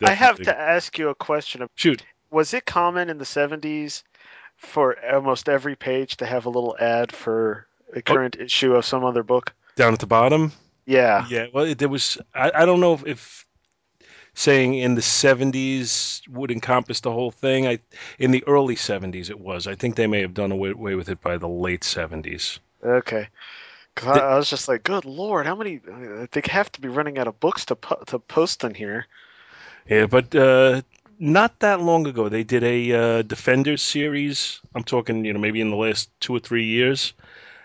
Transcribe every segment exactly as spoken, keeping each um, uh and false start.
Definitely. I have to ask you a question. Shoot. Was it common in the seventies for almost every page to have a little ad for a current oh. issue of some other book? Down at the bottom? Yeah. Yeah, well, it, there was... I, I don't know if, if saying in the seventies would encompass the whole thing. I In the early seventies, it was. I think they may have done away, away with it by the late seventies. Okay. Because I, I was just like, good Lord, how many... They have to be running out of books to, po- to post in here. Yeah, but... Uh, Not that long ago, they did a uh, Defenders series. I'm talking, you know, maybe in the last two or three years.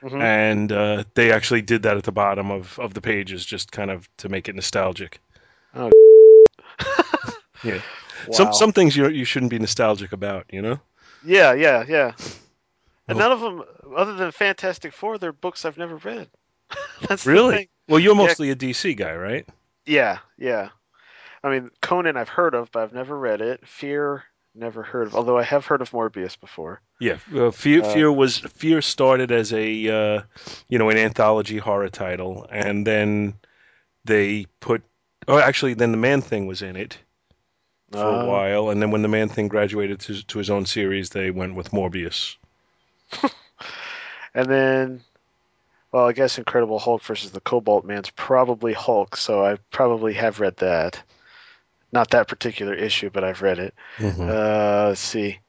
Mm-hmm. And uh, they actually did that at the bottom of, of the pages, just kind of to make it nostalgic. Oh, yeah. Wow. Some some things you you shouldn't be nostalgic about, you know? Yeah, yeah, yeah. And well, none of them, other than Fantastic Four, they're books I've never read. That's really? The thing. Well, you're mostly yeah. a D C guy, right? Yeah, yeah. I mean, Conan I've heard of, but I've never read it. Fear, never heard of. Although I have heard of Morbius before. Yeah, uh, Fear. Uh, Fear was Fear started as a uh, you know an anthology horror title, and then they put. Oh, actually, then the Man Thing was in it for uh, a while, and then when the Man Thing graduated to to his own series, they went with Morbius. And then. Well, I guess Incredible Hulk versus the Cobalt Man's probably Hulk, so I probably have read that. Not that particular issue, but I've read it. Mm-hmm. Uh, let's see.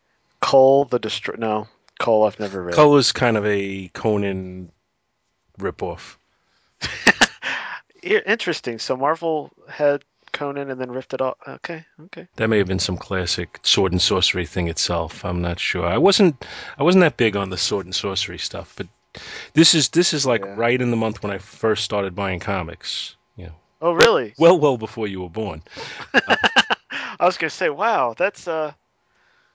Cole the Destroyer. No, Cole I've never read. Cole is kind of a Conan ripoff. Interesting. So Marvel had Conan and then ripped it off. Okay, okay. That may have been some classic sword and sorcery thing itself. I'm not sure. I wasn't. I wasn't that big on the sword and sorcery stuff, but this is this is like yeah. right in the month when I first started buying comics. You know. Oh, really? Well, well before you were born. uh, I was going to say, wow, that's uh,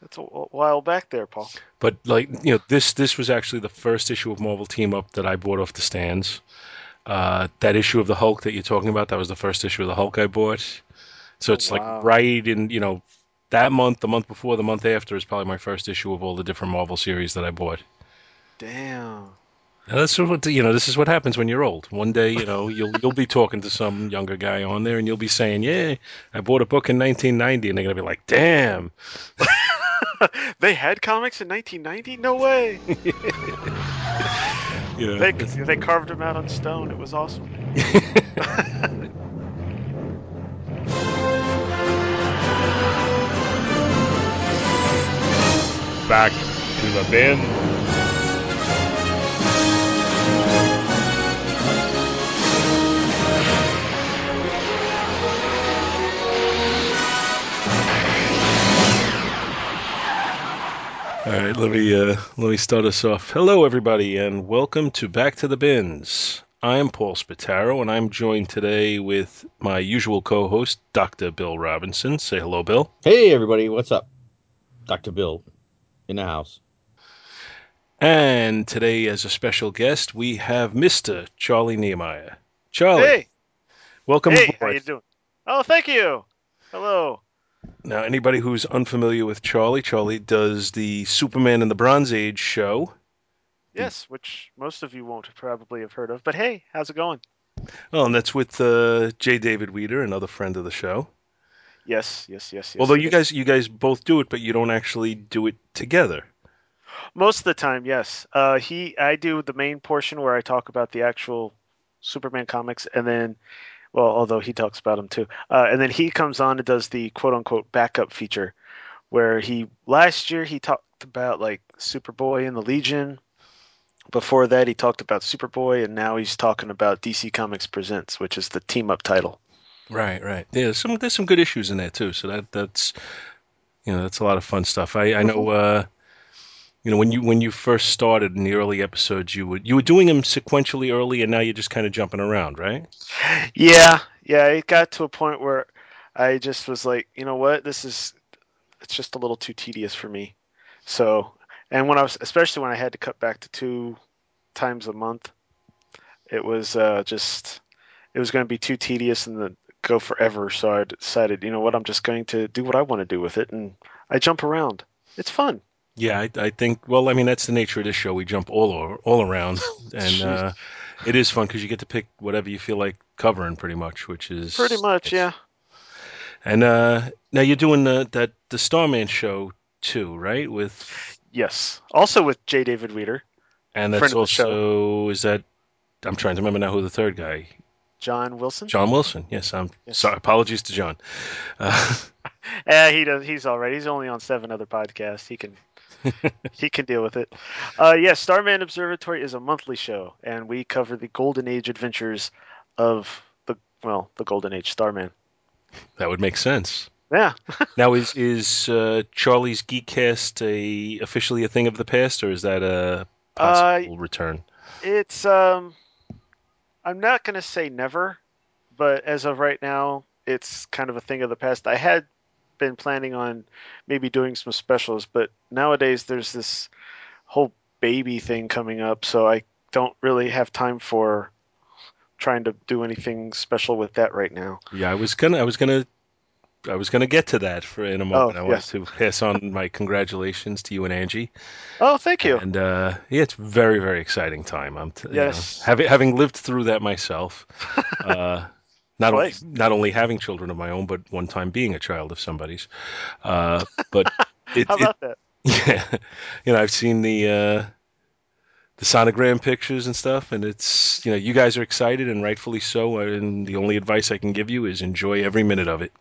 that's a while back there, Paul. But like, you know, this this was actually the first issue of Marvel Team Up that I bought off the stands. Uh, that issue of the Hulk that you're talking about, that was the first issue of the Hulk I bought. So it's oh, wow. like right in, you know, that month, the month before, the month after is probably my first issue of all the different Marvel series that I bought. Damn. Now, that's what you know. This is what happens when you're old. One day, you know, you'll you'll be talking to some younger guy on there, and you'll be saying, "Yeah, I bought a book in nineteen ninety," and they're gonna be like, "Damn, they had comics in nineteen ninety? No way!" Yeah. They they carved them out on stone. It was awesome. Back to the bin. All right, let me uh, let me start us off. Hello, everybody, and welcome to Back to the Bins. I'm Paul Spataro, and I'm joined today with my usual co-host, Doctor Bill Robinson. Say hello, Bill. Hey, everybody, what's up? Doctor Bill in the house. And today, as a special guest, we have Mister Charlie Nehemiah. Charlie, hey, welcome. Hey, aboard. How you doing? Oh, thank you. Hello. Now, anybody who's unfamiliar with Charlie, Charlie does the Superman and the Bronze Age show. Yes, which most of you won't probably have heard of. But hey, how's it going? Oh, and that's with uh, J. David Weeder, another friend of the show. Yes, yes, yes, yes. Although yes. you guys, you guys both do it, but you don't actually do it together. Most of the time, yes. Uh, he, I do the main portion where I talk about the actual Superman comics, and then. Well, although he talks about him too. Uh, and then he comes on and does the quote-unquote backup feature where he – last year he talked about like Superboy and the Legion. Before that he talked about Superboy, and now he's talking about D C Comics Presents, which is the team-up title. Right, right. Yeah, some, there's some good issues in there too. So that that's you know that's a lot of fun stuff. I, I know uh, you know when you when you first started in the early episodes, you would you were doing them sequentially early, and now you're just kind of jumping around, right? Yeah, yeah. It got to a point where I just was like, you know what, this is it's just a little too tedious for me. So, and when I was, especially when I had to cut back to two times a month, it was uh, just it was going to be too tedious and the, go forever. So I decided, you know what, I'm just going to do what I want to do with it, and I jump around. It's fun. Yeah, I, I think, well, I mean, that's the nature of this show. We jump all over, all around, and uh, it is fun because you get to pick whatever you feel like covering pretty much, which is... Pretty much, yeah. And uh, now you're doing the, that the Starman show too, right? With yes, also with J. David Weeder, and that's also is that I'm trying to remember now who the third guy. John Wilson. John Wilson. Yes, I'm yes. sorry. Apologies to John. Uh, yeah, he does. He's all right. He's only on seven other podcasts. He can. He can deal with it. Uh, yeah, Starman Observatory is a monthly show, and we cover the Golden Age adventures of the well, the Golden Age Starman. That would make sense. Yeah. Now, is is uh, Charlie's Geekcast a officially a thing of the past, or is that a possible uh, return? It's. Um, I'm not going to say never, but as of right now, it's kind of a thing of the past. I had been planning on maybe doing some specials, but nowadays there's this whole baby thing coming up, so I don't really have time for trying to do anything special with that right now. Yeah, I was gonna, I was gonna, I was gonna get to that for in a moment. Oh, I yes. wanted to pass on my congratulations to you and Angie. Oh, thank you. And uh, yeah, it's very, very exciting time. I'm t- yes, you know, having having lived through that myself. uh, Not only, not only having children of my own, but one time being a child of somebody's. Uh, but it, How about it, that? Yeah, you know, I've seen the uh, the sonogram pictures and stuff, and it's, you know, you guys are excited, and rightfully so. And the only advice I can give you is enjoy every minute of it.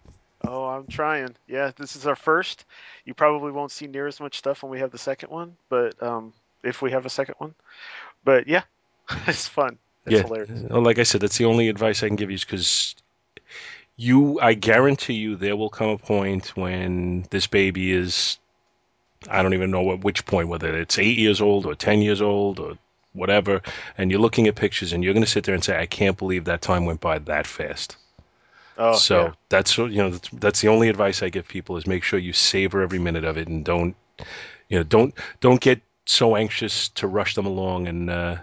Oh, I'm trying. Yeah, this is our first. You probably won't see near as much stuff when we have the second one, but um, if we have a second one, but yeah, it's fun. That's yeah, hilarious. Like I said, that's the only advice I can give you, is because you, I guarantee you there will come a point when this baby is, I don't even know what which point, whether it's eight years old or ten years old or whatever, and you're looking at pictures and you're going to sit there and say, I can't believe that time went by that fast. Oh, so yeah. that's, you know, that's, that's the only advice I give people, is make sure you savor every minute of it, and don't, you know, don't, don't get so anxious to rush them along and, uh,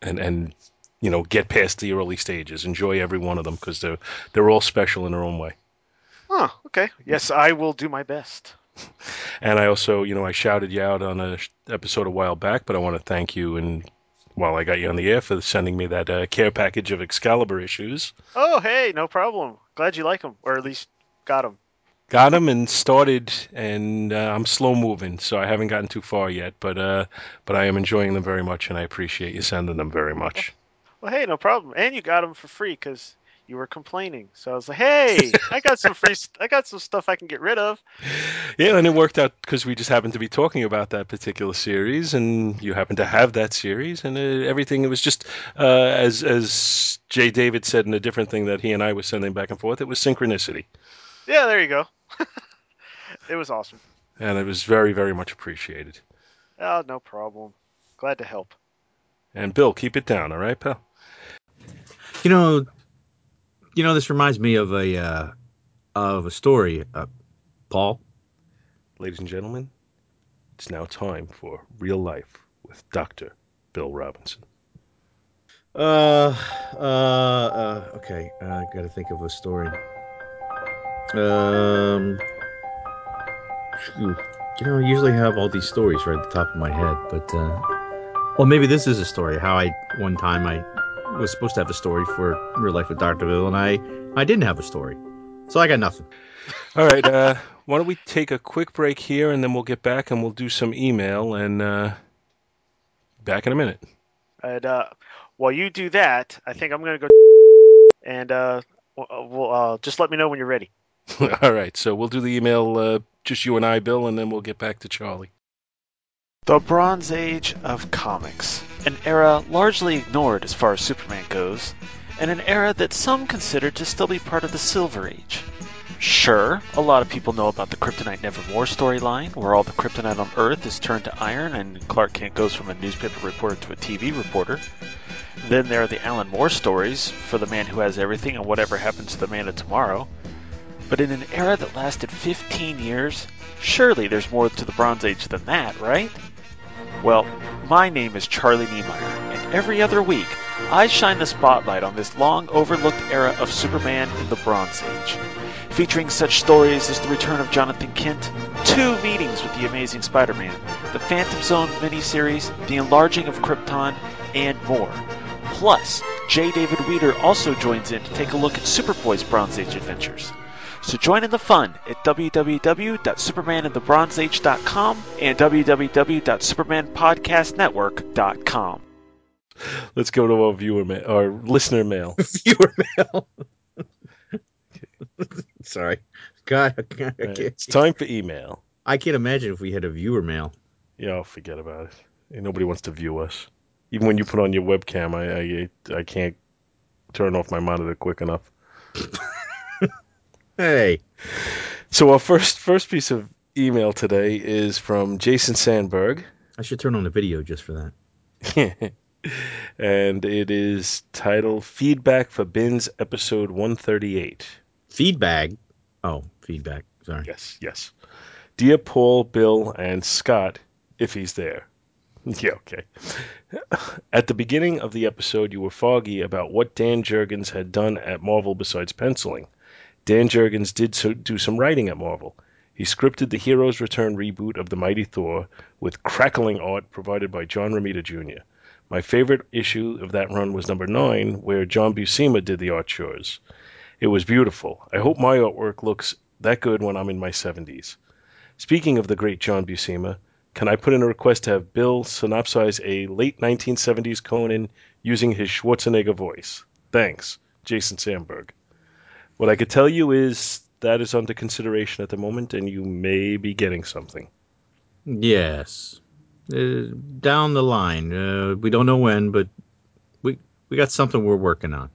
and, and, you know, get past the early stages. Enjoy every one of them, because they're, they're all special in their own way. Oh, huh, okay. Yes, I will do my best. And I also, you know, I shouted you out on an episode a while back, but I want to thank you, and while I got you on the air, for sending me that uh, care package of Excalibur issues. Oh, hey, no problem. Glad you like them, or at least got them. Got them and started, and uh, I'm slow moving, so I haven't gotten too far yet, but uh, but I am enjoying them very much, and I appreciate you sending them very much. Well, hey, no problem. And you got them for free because you were complaining. So I was like, hey, I got some free st- I got some stuff I can get rid of. Yeah, and it worked out because we just happened to be talking about that particular series, and you happened to have that series, and uh, everything. It was just, uh, as as J. David said in a different thing that he and I were sending back and forth, it was synchronicity. Yeah, there you go. It was awesome. And it was very, very much appreciated. Oh, no problem. Glad to help. And Bill, keep it down, all right, pal? You know, you know, this reminds me of a uh, of a story, uh, Paul. Ladies and gentlemen, it's now time for Real Life with Doctor Bill Robinson. Uh, uh, uh okay, I got to think of a story. Um, you know, I usually have all these stories right at the top of my head, but uh, well, maybe this is a story. How I one time I. was supposed to have a story for Real Life with Doctor Bill, and I, I didn't have a story. So I got nothing. All right. Uh, why don't we take a quick break here, and then we'll get back, and we'll do some email, and uh, back in a minute. And uh, while you do that, I think I'm going to go and uh, we'll, uh, just let me know when you're ready. All right. So we'll do the email, uh, just you and I, Bill, and then we'll get back to Charlie. The Bronze Age of comics, an era largely ignored as far as Superman goes, and an era that some consider to still be part of the Silver Age. Sure, a lot of people know about the Kryptonite Nevermore storyline, where all the kryptonite on Earth is turned to iron and Clark Kent goes from a newspaper reporter to a T V reporter. Then there are the Alan Moore stories for the man who has everything and whatever happens to the man of tomorrow. But in an era that lasted fifteen years, surely there's more to the Bronze Age than that, right? Well, my name is Charlie Nehemiah, and every other week, I shine the spotlight on this long-overlooked era of Superman in the Bronze Age, featuring such stories as the return of Jonathan Kent, two meetings with the Amazing Spider-Man, the Phantom Zone miniseries, the enlarging of Krypton, and more. Plus, J. David Weeder also joins in to take a look at Superboy's Bronze Age adventures. So join in the fun at w w w dot superman in the bronze age dot com and w w w dot superman podcast network dot com. Let's go to our viewer mail, our listener mail. Viewer mail. Sorry. God, I can't. Right. It's time for email. I can't imagine if we had a viewer mail. Yeah, I'll forget about it. And nobody wants to view us. Even when you put on your webcam, I I, I can't turn off my monitor quick enough. Hey. So our first first piece of email today is from Jason Sandberg. I should turn on the video just for that. And it is titled Feedback for Bins, Episode one thirty-eight. Feedback? Oh, feedback. Sorry. Yes, yes. Dear Paul, Bill, and Scott, if he's there. Yeah, okay. At the beginning of the episode, you were foggy about what Dan Jurgens had done at Marvel besides penciling. Dan Jurgens did so, do some writing at Marvel. He scripted the Heroes Return reboot of The Mighty Thor with crackling art provided by John Romita Junior My favorite issue of that run was number nine, where John Buscema did the art chores. It was beautiful. I hope my artwork looks that good when I'm in my seventies. Speaking of the great John Buscema, can I put in a request to have Bill synopsize a late nineteen seventies Conan using his Schwarzenegger voice? Thanks, Jason Sandberg. What I could tell you is that is under consideration at the moment, and you may be getting something. Yes. Uh, down the line. Uh, we don't know when, but we we got something we're working on.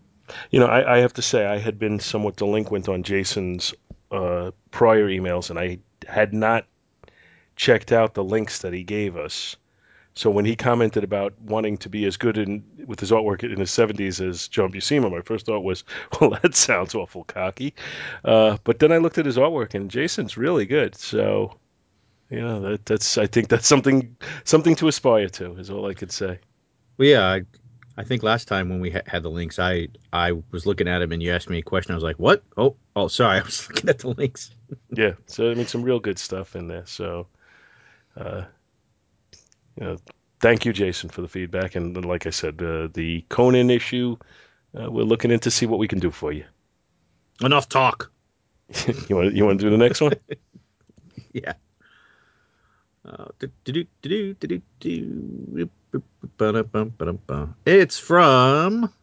You know, I, I have to say I had been somewhat delinquent on Jason's uh, prior emails, and I had not checked out the links that he gave us. So when he commented about wanting to be as good in, with his artwork in his seventies as John Buscema, my first thought was, well, that sounds awful cocky. Uh, but then I looked at his artwork, and Jason's really good, so... Yeah, that, that's. I think that's something something to aspire to, is all I could say. Well, yeah, I, I think last time when we ha- had the links, I I was looking at them and you asked me a question. I was like, what? Oh, oh, sorry, I was looking at the links. Yeah, so I mean, some real good stuff in there. So, uh, you know, thank you, Jason, for the feedback. And like I said, uh, the Conan issue, uh, we're looking in to see what we can do for you. Enough talk. you want you want to do the next one? Yeah. It's from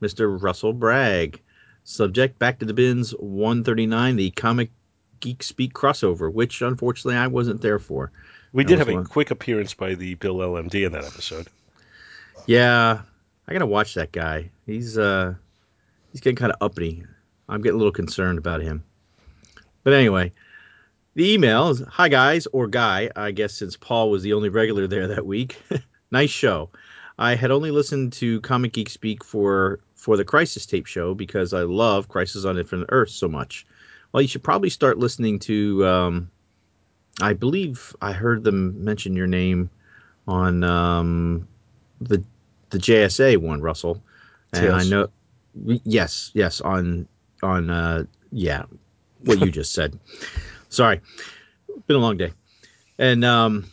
Mister Russell Bragg. Subject, Back to the Bins one thirty-nine, the Comic Geek Speak crossover, which unfortunately I wasn't there for. We did have a quick appearance by the Bill L M D in that episode. Yeah, I got to watch that guy. He's uh, he's getting kind of uppity. I'm getting a little concerned about him. But anyway... The email is, hi guys, or guy, I guess since Paul was the only regular there that week. Nice show. I had only listened to Comic Geek Speak for, for the Crisis Tape show because I love Crisis on Infinite Earth so much. Well, you should probably start listening to, um, I believe I heard them mention your name on um, the the J S A one, Russell. And yes. I know, yes, yes, on, on uh, yeah, what you just said. Sorry, been a long day. And um,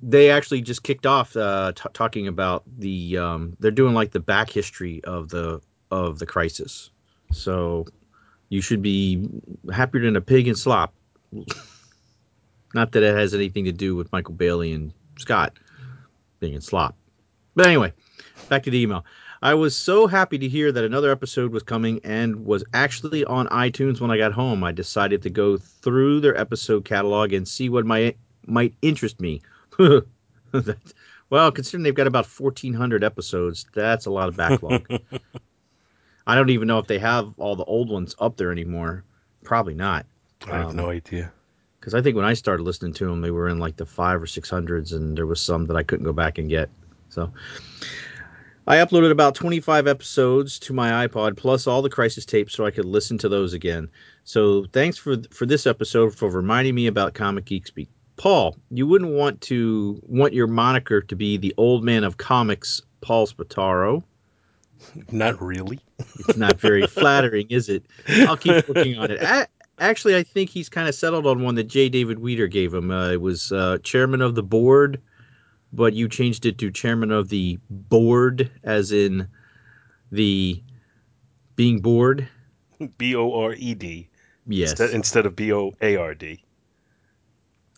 they actually just kicked off uh, t- talking about the um, – they're doing like the back history of the of the crisis. So you should be happier than a pig in slop. Not that it has anything to do with Michael Bailey and Scott being in slop. But anyway, back to the email. I was so happy to hear that another episode was coming and was actually on iTunes when I got home. I decided to go through their episode catalog and see what might, might interest me. Well, considering they've got about fourteen hundred episodes, that's a lot of backlog. I don't even know if they have all the old ones up there anymore. Probably not. I have um, no idea. Because I think when I started listening to them, they were in like the five or six hundreds, and there was some that I couldn't go back and get. So... I uploaded about twenty-five episodes to my iPod, plus all the Crisis tapes, so I could listen to those again. So thanks for for this episode for reminding me about Comic Geek Speak. Paul, you wouldn't want to want your moniker to be the old man of comics, Paul Spataro. Not really. It's not very flattering, is it? I'll keep working on it. I, actually, I think he's kind of settled on one that J. David Weeder gave him. Uh, it was uh, chairman of the board. But you changed it to chairman of the board, as in the being bored. B O R E D. Yes. Instead, instead of B O A R D.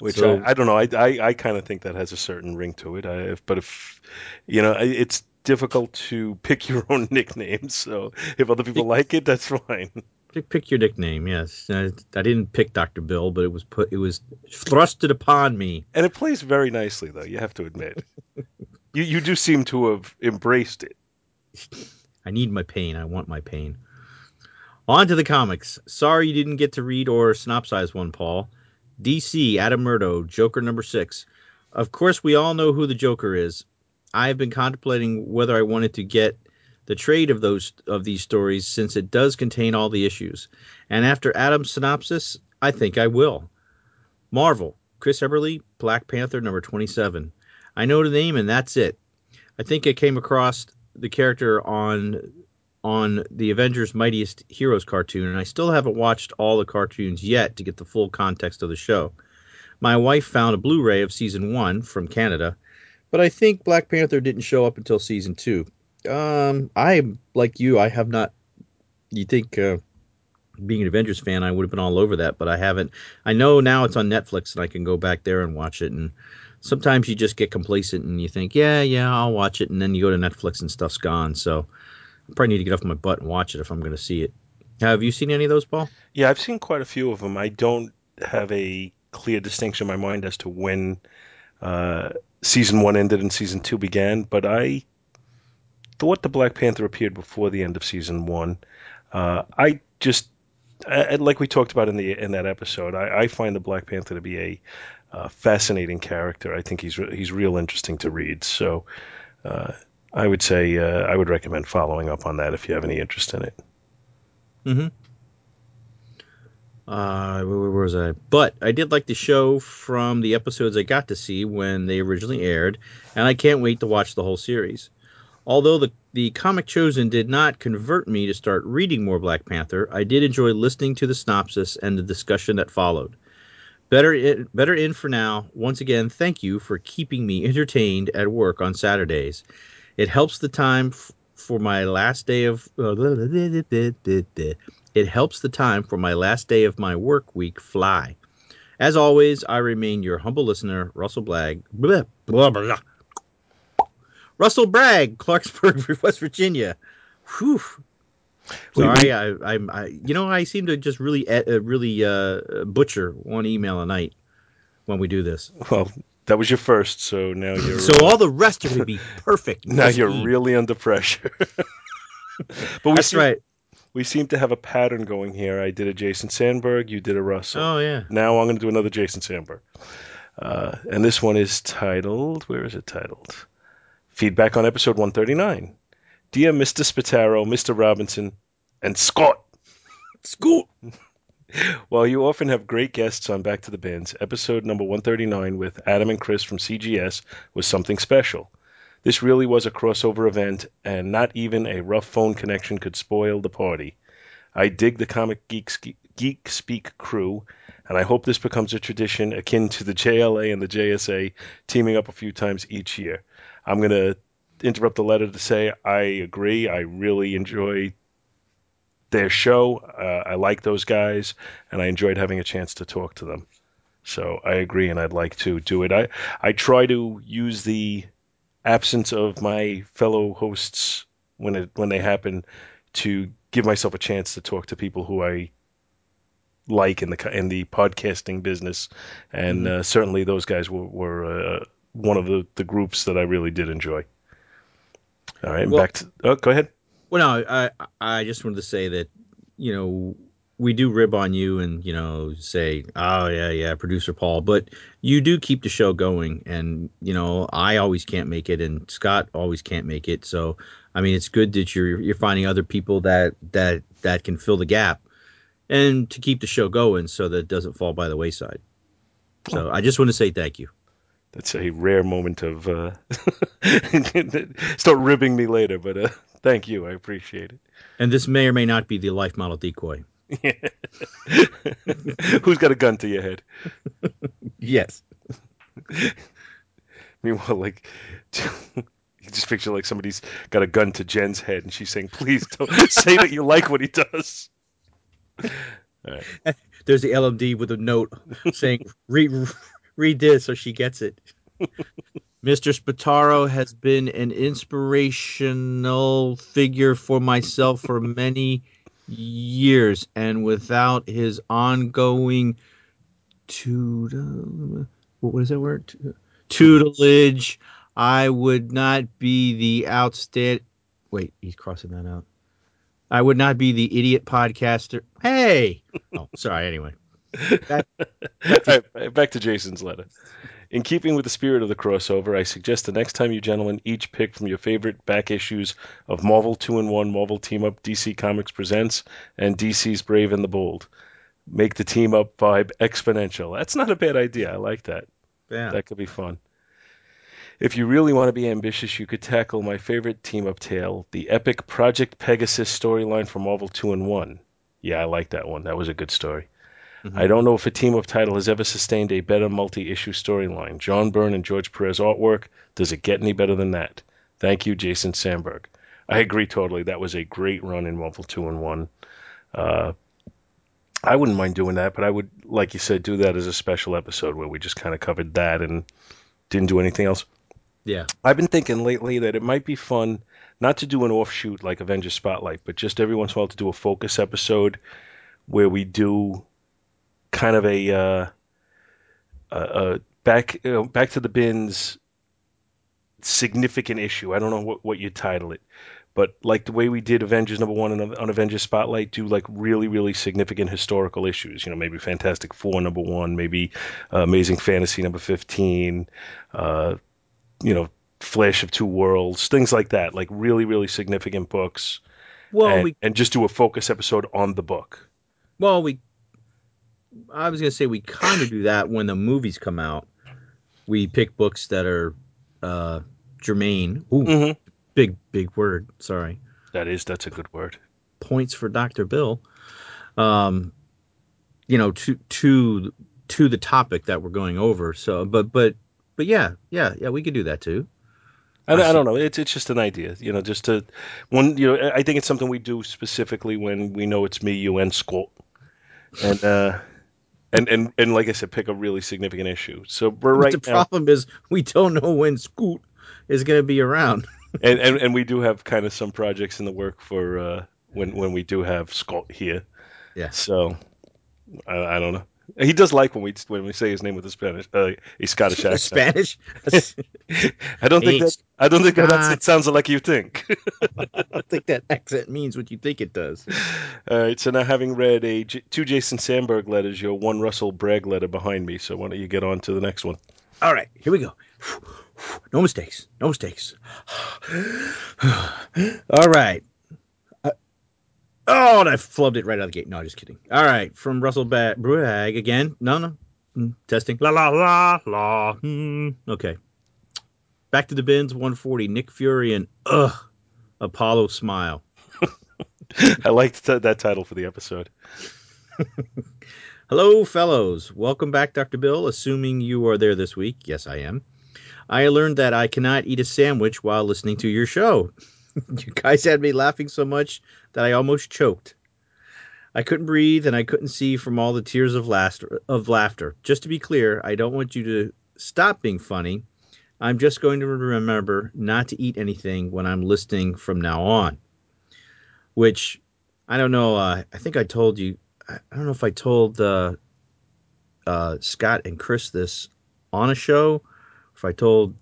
Which so, I, I don't know. I I, I kind of think that has a certain ring to it. I, if, but if, you know, it's difficult to pick your own nickname. So if other people pick, like it, that's fine. Pick, pick your nickname. Yes, I, I didn't pick Doctor Bill, but it was put. It was thrusted upon me. And it plays very nicely, though. You have to admit, you you do seem to have embraced it. I need my pain. I want my pain. On to the comics. Sorry you didn't get to read or synopsize one, Paul. D C, Adam Murdo, Joker number six. Of course, we all know who the Joker is. I have been contemplating whether I wanted to get the trade of those of these stories since it does contain all the issues. And after Adam's synopsis, I think I will. Marvel, Chris Eberle, Black Panther number twenty-seven. I know the name and that's it. I think I came across the character on on the Avengers Mightiest Heroes cartoon, and I still haven't watched all the cartoons yet to get the full context of the show. My wife found a Blu-ray of Season one from Canada, but I think Black Panther didn't show up until Season two. Um, I, like you, I have not... You think, uh, being an Avengers fan, I would have been all over that, but I haven't. I know now it's on Netflix, and I can go back there and watch it, and sometimes you just get complacent, and you think, yeah, yeah, I'll watch it, and then you go to Netflix, and stuff's gone, so... Probably need to get off my butt and watch it if I'm going to see it. Have you seen any of those, Paul? Yeah, I've seen quite a few of them. I don't have a clear distinction in my mind as to when uh, season one ended and season two began, but I thought the Black Panther appeared before the end of season one. Uh, I just, I, like we talked about in the in that episode, I, I find the Black Panther to be a uh, fascinating character. I think he's re- he's real interesting to read. So. Uh, I would say uh, I would recommend following up on that if you have any interest in it. Mm-hmm. Uh, where was I? But I did like the show from the episodes I got to see when they originally aired, and I can't wait to watch the whole series. Although the, the comic chosen did not convert me to start reading more Black Panther, I did enjoy listening to the synopsis and the discussion that followed. Better in, better in for now. Once again, thank you for keeping me entertained at work on Saturdays. It helps the time f- for my last day of uh, it helps the time for my last day of my work week fly. As always, I remain your humble listener, Russell Bragg. Blah, blah, blah. Russell Bragg, Clarksburg, West Virginia. Whew. Sorry, I, I, I, you know, I seem to just really, uh, really uh, butcher one email a night when we do this. Well. That was your first, so now you're... So all the rest are going to be perfect. Now you're eat. really under pressure. But we That's seem, right. We seem to have a pattern going here. I did a Jason Sandberg, you did a Russell. Oh, yeah. Now I'm going to do another Jason Sandberg. Uh, and this one is titled... Where is it titled? Feedback on episode one thirty-nine. Dear Mister Spataro, Mister Robinson, and Scott. Scott. While you often have great guests on Back to the Bins, episode number one thirty-nine with Adam and Chris from C G S was something special. This really was a crossover event, and not even a rough phone connection could spoil the party. I dig the Comic Geek, Geek Speak crew, and I hope this becomes a tradition akin to the J L A and the J S A teaming up a few times each year. I'm going to interrupt the letter to say I agree. I really enjoy their show. Uh, I like those guys, and I enjoyed having a chance to talk to them. So I agree, and I'd like to do it. I, I try to use the absence of my fellow hosts when it when they happen to give myself a chance to talk to people who I like in the in the podcasting business, and mm-hmm. uh, certainly those guys were, were uh, one of the, the groups that I really did enjoy. All right, well, back to oh, go ahead. Well, no, I I just wanted to say that, you know, we do rib on you and, you know, say, oh, yeah, yeah, producer Paul. But you do keep the show going. And, you know, I always can't make it and Scott always can't make it. So, I mean, it's good that you're you're finding other people that that that can fill the gap and to keep the show going so that it doesn't fall by the wayside. So I just want to say thank you. That's a rare moment of uh, start ribbing me later, but uh, thank you. I appreciate it. And this may or may not be the life model decoy. Yeah. Who's got a gun to your head? Yes. Meanwhile, like, you just picture like somebody's got a gun to Jen's head and she's saying, please don't say that you like what he does. All right. there's the L M D with a note saying read read this so she gets it. Mister Spataro has been an inspirational figure for myself for many years, and without his ongoing tutelage, what is that word? Tutelage, I would not be the outstanding. Wait, he's crossing that out. I would not be the idiot podcaster. Hey, oh, sorry. Anyway, back, back, to- right, back to Jason's letter. In keeping with the spirit of the crossover, I suggest the next time you gentlemen each pick from your favorite back issues of Marvel two in one, Marvel Team Up, D C Comics Presents, and D C's Brave and the Bold. Make the team up vibe exponential. That's not a bad idea. I like that. Yeah. That could be fun. If you really want to be ambitious, you could tackle my favorite team up tale, the epic Project Pegasus storyline from Marvel two in one. Yeah, I like that one. That was a good story. Mm-hmm. I don't know if a team-up title has ever sustained a better multi-issue storyline. John Byrne and George Perez artwork. Does it get any better than that? Thank you, Jason Sandberg. I agree totally. That was a great run in Marvel two and one. Uh, I wouldn't mind doing that, but I would, like you said, do that as a special episode where we just kind of covered that and didn't do anything else. Yeah. I've been thinking lately that it might be fun not to do an offshoot like Avengers Spotlight, but just every once in a while to do a focus episode where we do kind of a uh, uh, uh, back you know, back to the bins significant issue. I don't know what, what you title it, but like the way we did Avengers number one and on Avengers Spotlight, do like really, really significant historical issues. You know, maybe Fantastic Four number one, maybe uh, Amazing Fantasy number fifteen, uh, you know, Flash of Two Worlds, things like that. Like really, really significant books. Well, and, we... and just do a focus episode on the book. Well, we. I was going to say we kind of do that when the movies come out. We pick books that are uh, germane. Ooh, mm-hmm. big, big word. Sorry. That is, that's a good word. Points for Doctor Bill. Um, you know, to to to the topic that we're going over. So, but but but yeah, yeah, yeah, we could do that too. I, I don't know. It's it's just an idea, you know. Just to one, you know, I think it's something we do specifically when we know it's me, you, and Squall, and. uh And, and and like I said, pick a really significant issue. So we're right now. The problem now, is we don't know when Scoot is going to be around. and, and and we do have kind of some projects in the work for uh, when when we do have Scott here. Yeah. So I, I don't know. He does like when we when we say his name with a Spanish uh, a Scottish accent. Spanish. I don't think that I don't think that accent sounds like you think. I don't think that accent means what you think it does. All right. So now, having read a two Jason Sandberg letters, your one Russell Bragg letter behind me. So why don't you get on to the next one? All right. Here we go. No mistakes. No mistakes. All right. Oh, and I flubbed it right out of the gate. No, just kidding. All right, from Russell ba- Bragg again. No, no. Mm, testing. La, la, la, la. Mm, okay. Back to the bins, one forty. Nick Fury and, ugh, Apollo Smile. I liked t- that title for the episode. Hello, fellows. Welcome back, Doctor Bill. Assuming you are there this week. Yes, I am. I learned that I cannot eat a sandwich while listening to your show. You guys had me laughing so much that I almost choked. I couldn't breathe and I couldn't see from all the tears of laughter. Of laughter. Just to be clear, I don't want you to stop being funny. I'm just going to remember not to eat anything when I'm listening from now on. Which, I don't know, uh, I think I told you, I don't know if I told uh, uh, Scott and Chris this on a show, if I told...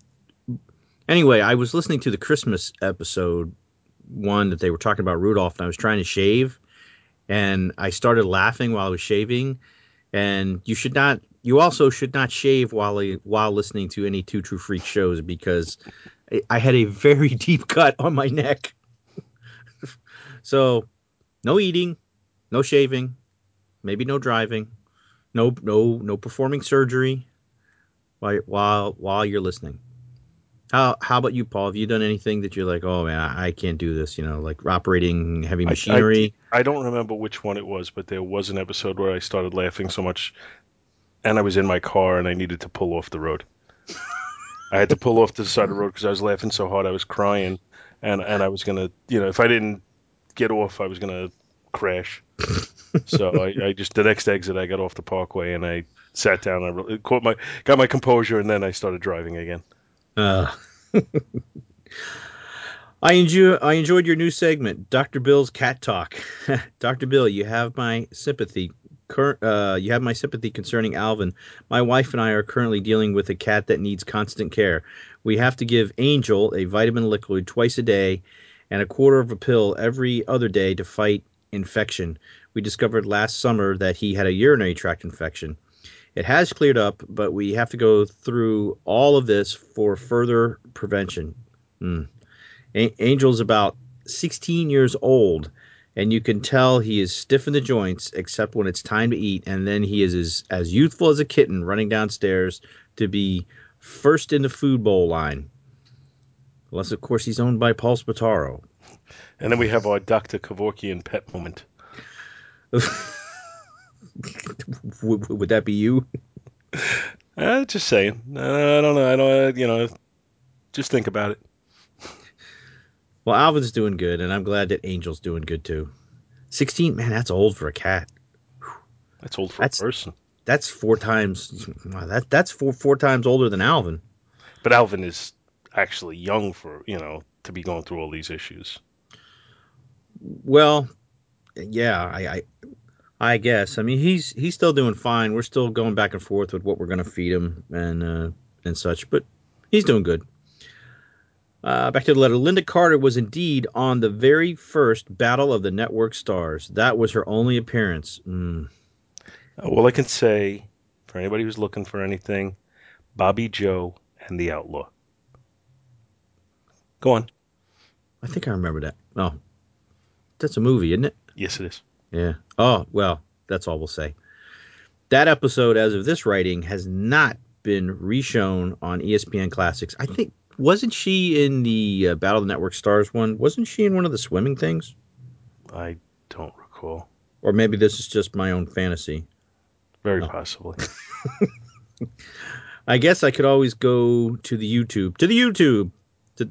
Anyway, I was listening to the Christmas episode, one that they were talking about Rudolph, and I was trying to shave, and I started laughing while I was shaving. And you should not, you also should not shave while while listening to any Two True Freak shows, because I had a very deep cut on my neck. So, no eating, no shaving, maybe no driving, no no no performing surgery while while while you're listening. How how about you, Paul? Have you done anything that you're like, oh, man, I, I can't do this, you know, like operating heavy machinery? I, I, I don't remember which one it was, but there was an episode where I started laughing so much and I was in my car and I needed to pull off the road. I had to pull off to the side of the road because I was laughing so hard I was crying, and, and I was going to, you know, if I didn't get off, I was going to crash. So I, I just, the next exit, I got off the parkway and I sat down. I re- caught my, got my composure, and then I started driving again. Uh. I enjoy, I enjoyed your new segment, Doctor Bill's Cat Talk. Doctor Bill, you have my sympathy. Cur- uh, you have my sympathy concerning Alvin. My wife and I are currently dealing with a cat that needs constant care. We have to give Angel a vitamin liquid twice a day and a quarter of a pill every other day to fight infection. We discovered last summer that he had a urinary tract infection. It has cleared up, but we have to go through all of this for further prevention. Mm. Angel's about sixteen years old, and you can tell he is stiff in the joints except when it's time to eat, and then he is as, as youthful as a kitten running downstairs to be first in the food bowl line. Unless, of course, he's owned by Paul Spataro. And then we have our Doctor Kevorkian pet moment. would, would that be you? Uh, just saying. I don't know. I don't, you know, just think about it. Well, Alvin's doing good, and I'm glad that Angel's doing good, too. sixteen, man, that's old for a cat. Whew. That's old for that's, a person. That's four times wow, that that's four four times older than Alvin. But Alvin is actually young for, you know, to be going through all these issues. Well, yeah, I I, I guess. I mean, he's he's still doing fine. We're still going back and forth with what we're going to feed him and uh, and such, but he's doing good. Uh, back to the letter. Linda Carter was indeed on the very first Battle of the Network Stars. That was her only appearance. Mm. All I can say, for anybody who's looking for anything, Bobby Joe and the Outlaw. Go on. I think I remember that. Oh, that's a movie, isn't it? Yes, it is. Yeah. Oh, well, that's all we'll say. That episode, as of this writing, has not been reshown on E S P N Classics. I think... Wasn't she in the uh, Battle of the Network Stars one? Wasn't she in one of the swimming things? I don't recall. Or maybe this is just my own fantasy. Very no. possibly. I guess I could always go to the YouTube. To the YouTube! To,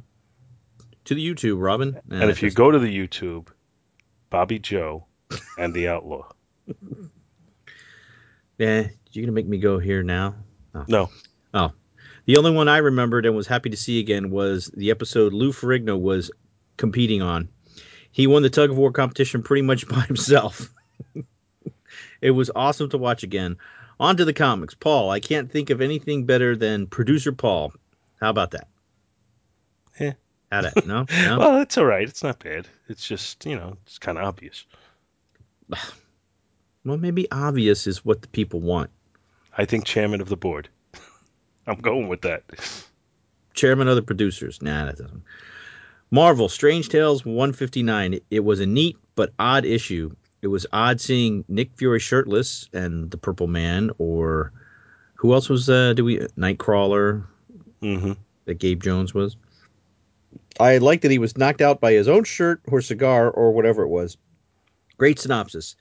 to the YouTube, Robin. Nah, and if you go to the YouTube, Bobby Joe and the Outlaw. Yeah, you're going to make me go here now? Oh. No. Oh. The only one I remembered and was happy to see again was the episode Lou Ferrigno was competing on. He won the tug-of-war competition pretty much by himself. It was awesome to watch again. On to the comics. Paul, I can't think of anything better than Producer Paul. How about that? Yeah. How that? No? no? Well, that's all right. It's not bad. It's just, you know, it's kind of obvious. Well, maybe obvious is what the people want. I think chairman of the board. I'm going with that. Chairman of the producers. Nah, that doesn't. Marvel, Strange Tales one fifty-nine. It was a neat but odd issue. It was odd seeing Nick Fury shirtless and the Purple Man, or who else was uh, do we Nightcrawler mm-hmm. that Gabe Jones was. I liked that he was knocked out by his own shirt or cigar or whatever it was. Great synopsis.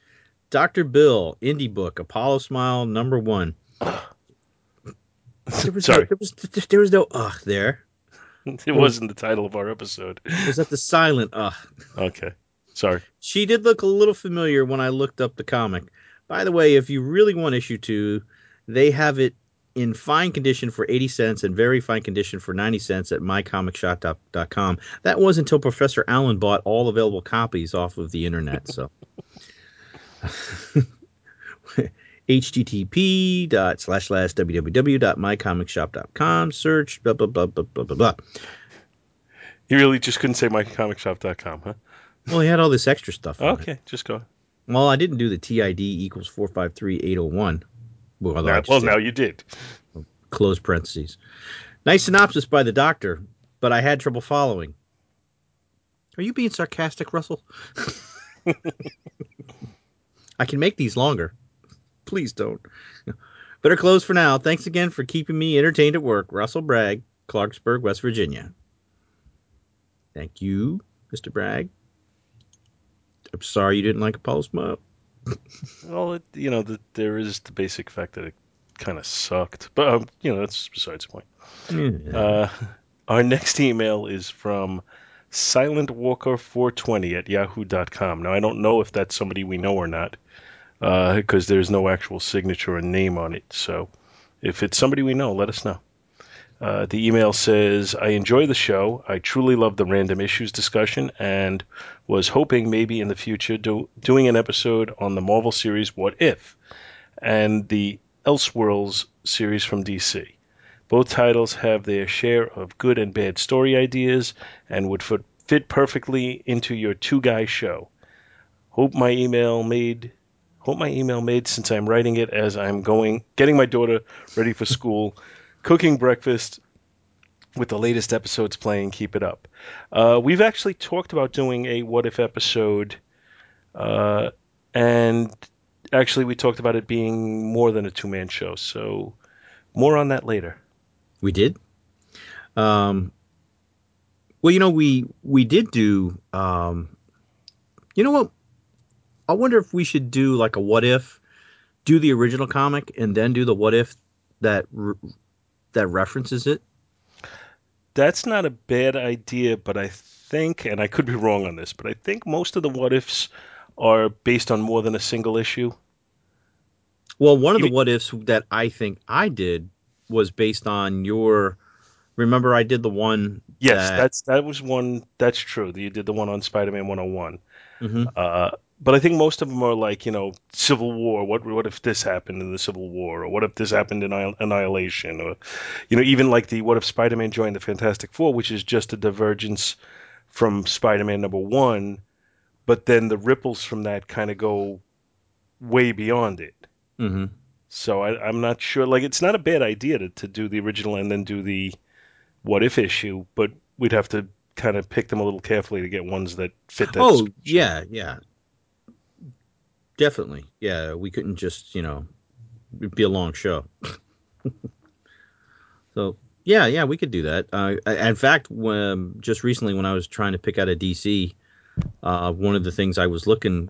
Doctor Bill, indie book, Apollo Smile, number one. There was Sorry. No, there was there was no ugh there. It wasn't the title of our episode. It was at the silent ugh. Okay. Sorry. She did look a little familiar when I looked up the comic. By the way, if you really want issue two, they have it in fine condition for eighty cents and very fine condition for ninety cents at my comic shop dot com. That was until Professor Allen bought all available copies off of the internet. So. http dot slash slash www dot mycomicshop.com search blah blah blah blah blah blah blah. You really just couldn't say mycomicshop dot com, huh? Well, he had all this extra stuff. Okay, it. Just go. Well, I didn't do the T I D equals four five three eight zero one. Well, now, well now you did. Close parentheses. Nice synopsis by the doctor, but I had trouble following. Are you being sarcastic, Russell? I can make these longer. Please don't. Better close for now. Thanks again for keeping me entertained at work. Russell Bragg, Clarksburg, West Virginia. Thank you, Mister Bragg. I'm sorry you didn't like Apollo Smile. Well, it, you know, the, there is the basic fact that it kind of sucked. But, um, you know, that's besides the point. Yeah. Uh, our next email is from silent walker four twenty at yahoo dot com. Now, I don't know if that's somebody we know or not. because uh, there's no actual signature or name on it. So if it's somebody we know, let us know. Uh, the email says, I enjoy the show. I truly love the random issues discussion and was hoping maybe in the future do, doing an episode on the Marvel series What If and the Elseworlds series from D C. Both titles have their share of good and bad story ideas and would fit perfectly into your two-guy show. Hope my email made... Hope my email made since I'm writing it as I'm going, getting my daughter ready for school, cooking breakfast with the latest episodes playing. Keep it up. Uh, we've actually talked about doing a What If episode, uh, and actually we talked about it being more than a two-man show, so more on that later. We did? Um, well, you know, we, we did do, um, you know what? I wonder if we should do like a what if, do the original comic and then do the what if that re- that references it. That's not a bad idea, but I think, and I could be wrong on this, but I think most of the what ifs are based on more than a single issue. Well, one of the what ifs that I think I did was based on your. Remember, I did the one. Yes, that, that's that was one. That's true. You did the one on Spider-Man one oh one. Mm-hmm. Uh, but I think most of them are like, you know, Civil War. What what if this happened in the Civil War? Or what if this happened in Annihilation? Or, you know, even like the what if Spider-Man joined the Fantastic Four, which is just a divergence from Spider-Man number one. But then the ripples from that kind of go way beyond it. Mm-hmm. So I, I'm not sure. Like, it's not a bad idea to, to do the original and then do the what if issue. But we'd have to kind of pick them a little carefully to get ones that fit that. Oh, description. yeah, yeah. Definitely. Yeah, we couldn't just, you know, it'd be a long show. So, yeah, yeah, we could do that. Uh, in fact, when, just recently when I was trying to pick out a D C, uh, one of the things I was looking,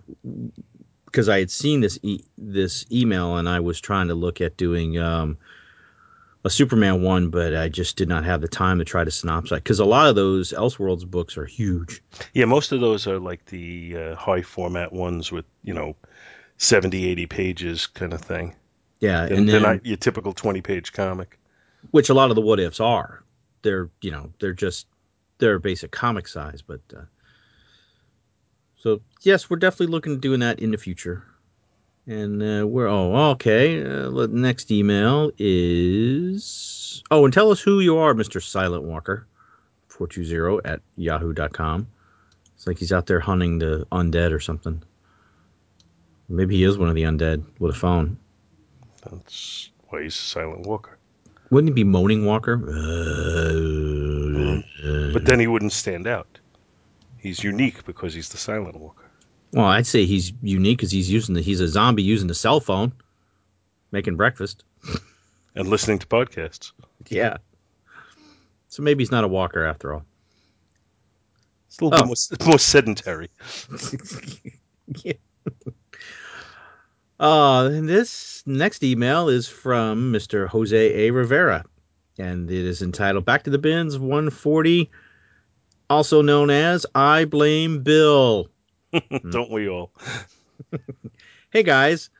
because I had seen this e- this email and I was trying to look at doing um, a Superman one, but I just did not have the time to try to synopsize. Because a lot of those Elseworlds books are huge. Yeah, most of those are like the uh, high format ones with, you know, seventy, eighty pages kind of thing. Yeah. They're, and then, they're not your typical twenty-page comic. Which a lot of the what-ifs are. They're, you know, they're just, they're basic comic size. But, uh, so, yes, we're definitely looking at doing that in the future. And uh, we're, oh, okay. Uh, next email is, oh, and tell us who you are, Mister Silent Walker, four two zero at yahoo dot com. It's like he's out there hunting the undead or something. Maybe he is one of the undead with a phone. That's why he's a silent walker. Wouldn't he be moaning walker? Mm. Uh, but then he wouldn't stand out. He's unique because he's the silent walker. Well, I'd say he's unique because he's using the, he's a zombie using the cell phone, making breakfast. And listening to podcasts. Yeah. So maybe he's not a walker after all. It's a little oh. bit more, it's more sedentary. Yeah. Uh, and this next email is from Mister Jose A. Rivera, and it is entitled Back to the Bins one forty, also known as I Blame Bill. Don't we all? Hey, guys.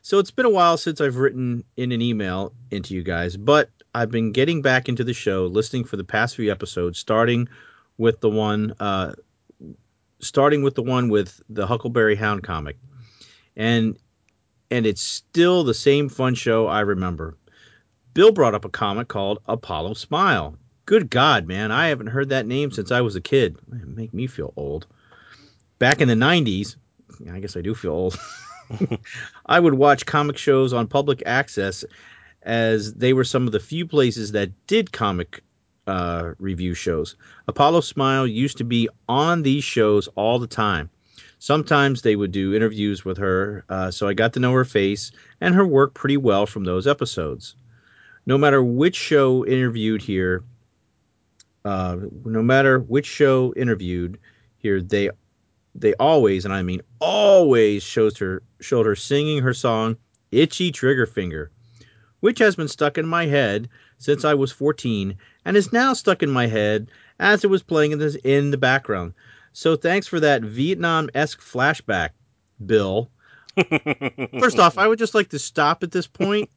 So it's been a while since I've written in an email into you guys, but I've been getting back into the show, listening for the past few episodes, starting with the one, uh, starting with the one with the Huckleberry Hound comic. And and it's still the same fun show I remember. Bill brought up a comic called Apollo Smile. Good God, man. I haven't heard that name since I was a kid. It make me feel old. Back in the nineties, I guess I do feel old, I would watch comic shows on public access as they were some of the few places that did comic uh, review shows. Apollo Smile used to be on these shows all the time. Sometimes they would do interviews with her, uh, so I got to know her face and her work pretty well from those episodes. No matter which show interviewed here, uh, no matter which show interviewed here, they They always, and I mean always, shows her, showed her singing her song, Itchy Trigger Finger, which has been stuck in my head since I was fourteen and is now stuck in my head as it was playing in, this, in the background. So thanks for that Vietnam-esque flashback, Bill. First off, I would just like to stop at this point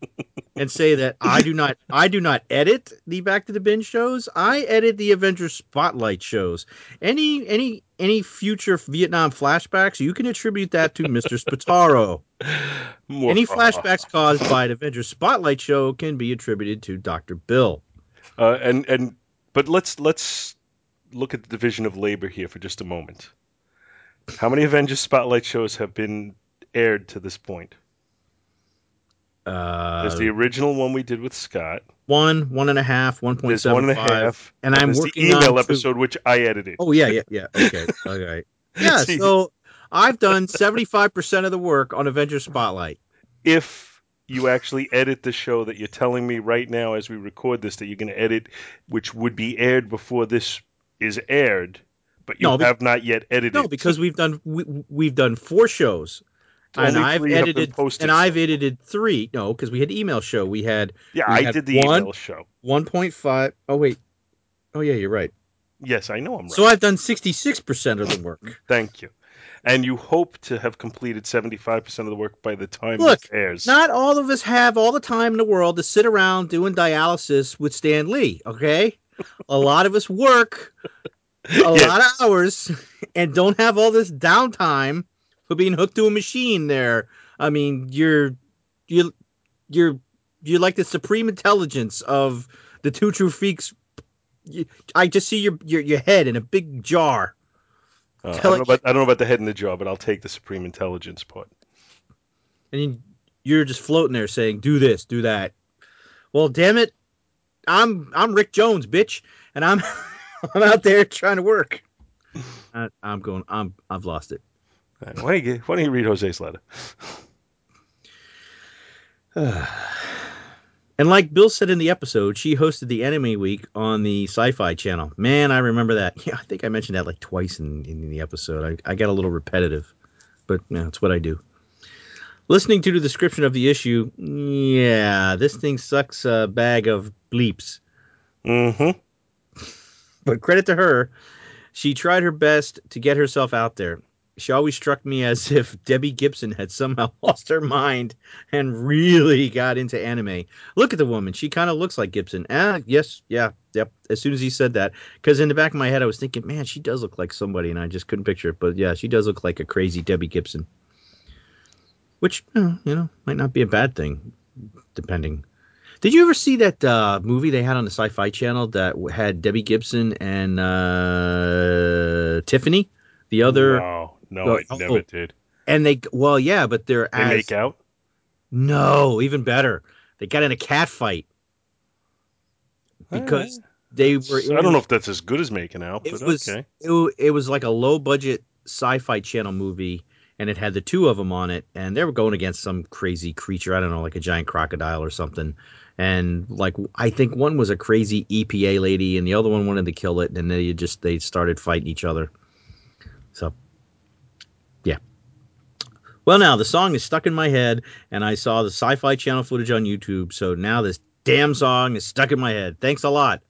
and say that I do not I do not edit the Back to the Binge shows. I edit the Avengers Spotlight shows. Any any any future Vietnam flashbacks, you can attribute that to Mister Spataro. Any flashbacks caused by an Avengers Spotlight show can be attributed to Doctor Bill. Uh, and and but let's let's look at the division of labor here for just a moment. How many Avengers Spotlight shows have been aired to this point? Uh, there's the original one we did with Scott. One, one and a half, one point seven one and five, a half, and, and I'm working the email on episode two, which I edited. Oh yeah, yeah, yeah. Okay, all right. Yeah, so I've done seventy-five percent of the work on Avengers Spotlight. If you actually edit the show that you're telling me right now, as we record this, that you're going to edit, which would be aired before this is aired. But you no, have but, not yet edited. No, because we've done we, we've done four shows, and I've edited and I've edited three. No, because we had email show. We had yeah, we I had did the one, email show. One point five. Oh wait. Oh yeah, you're right. Yes, I know I'm right. So I've done sixty-six percent of the work. Thank you. And you hope to have completed seventy-five percent of the work by the time Look, this airs. Not all of us have all the time in the world to sit around doing dialysis with Stan Lee. Okay, a lot of us work. A yes. lot of hours and don't have all this downtime for being hooked to a machine there. I mean, you're you're you're you're like the supreme intelligence of the two true freaks. You, I just see your, your your head in a big jar. Uh, I, don't know about, I don't know about the head in the jar, but I'll take the supreme intelligence part. And you're just floating there saying, do this, do that. Well, damn it. I'm I'm Rick Jones, bitch. And I'm I'm out there trying to work. I, I'm going. I'm. I've lost it. Right, why, don't you, why don't you read Jose's letter? And like Bill said in the episode, she hosted the Anime Week on the Sci-Fi Channel. Man, I remember that. Yeah, I think I mentioned that like twice in, in the episode. I, I got a little repetitive, but you know, it's what I do. Listening to the description of the issue, yeah, this thing sucks a bag of bleeps. Mm-hmm. But credit to her, she tried her best to get herself out there. She always struck me as if Debbie Gibson had somehow lost her mind and really got into anime. Look at the woman. She kind of looks like Gibson. Ah, yes, yeah, yep. As soon as he said that, because in the back of my head, I was thinking, man, she does look like somebody, and I just couldn't picture it. But yeah, she does look like a crazy Debbie Gibson, which, you know, might not be a bad thing, depending. Did you ever see that uh, movie they had on the Sci-Fi Channel that had Debbie Gibson and uh, Tiffany, the other? No, no, the, I never oh, did. And they, well, yeah, but they're they as, make out. No, even better. They got in a cat fight because right. they that's, were. I don't know if that's as good as making out, it but was, okay. It, it was like a low-budget Sci-Fi Channel movie. And it had the two of them on it, and they were going against some crazy creature. I don't know, like a giant crocodile or something. And like, I think one was a crazy E P A lady, and the other one wanted to kill it. And they just they started fighting each other. So, yeah. Well, now the song is stuck in my head, and I saw the Sci-Fi Channel footage on YouTube. So now this damn song is stuck in my head. Thanks a lot,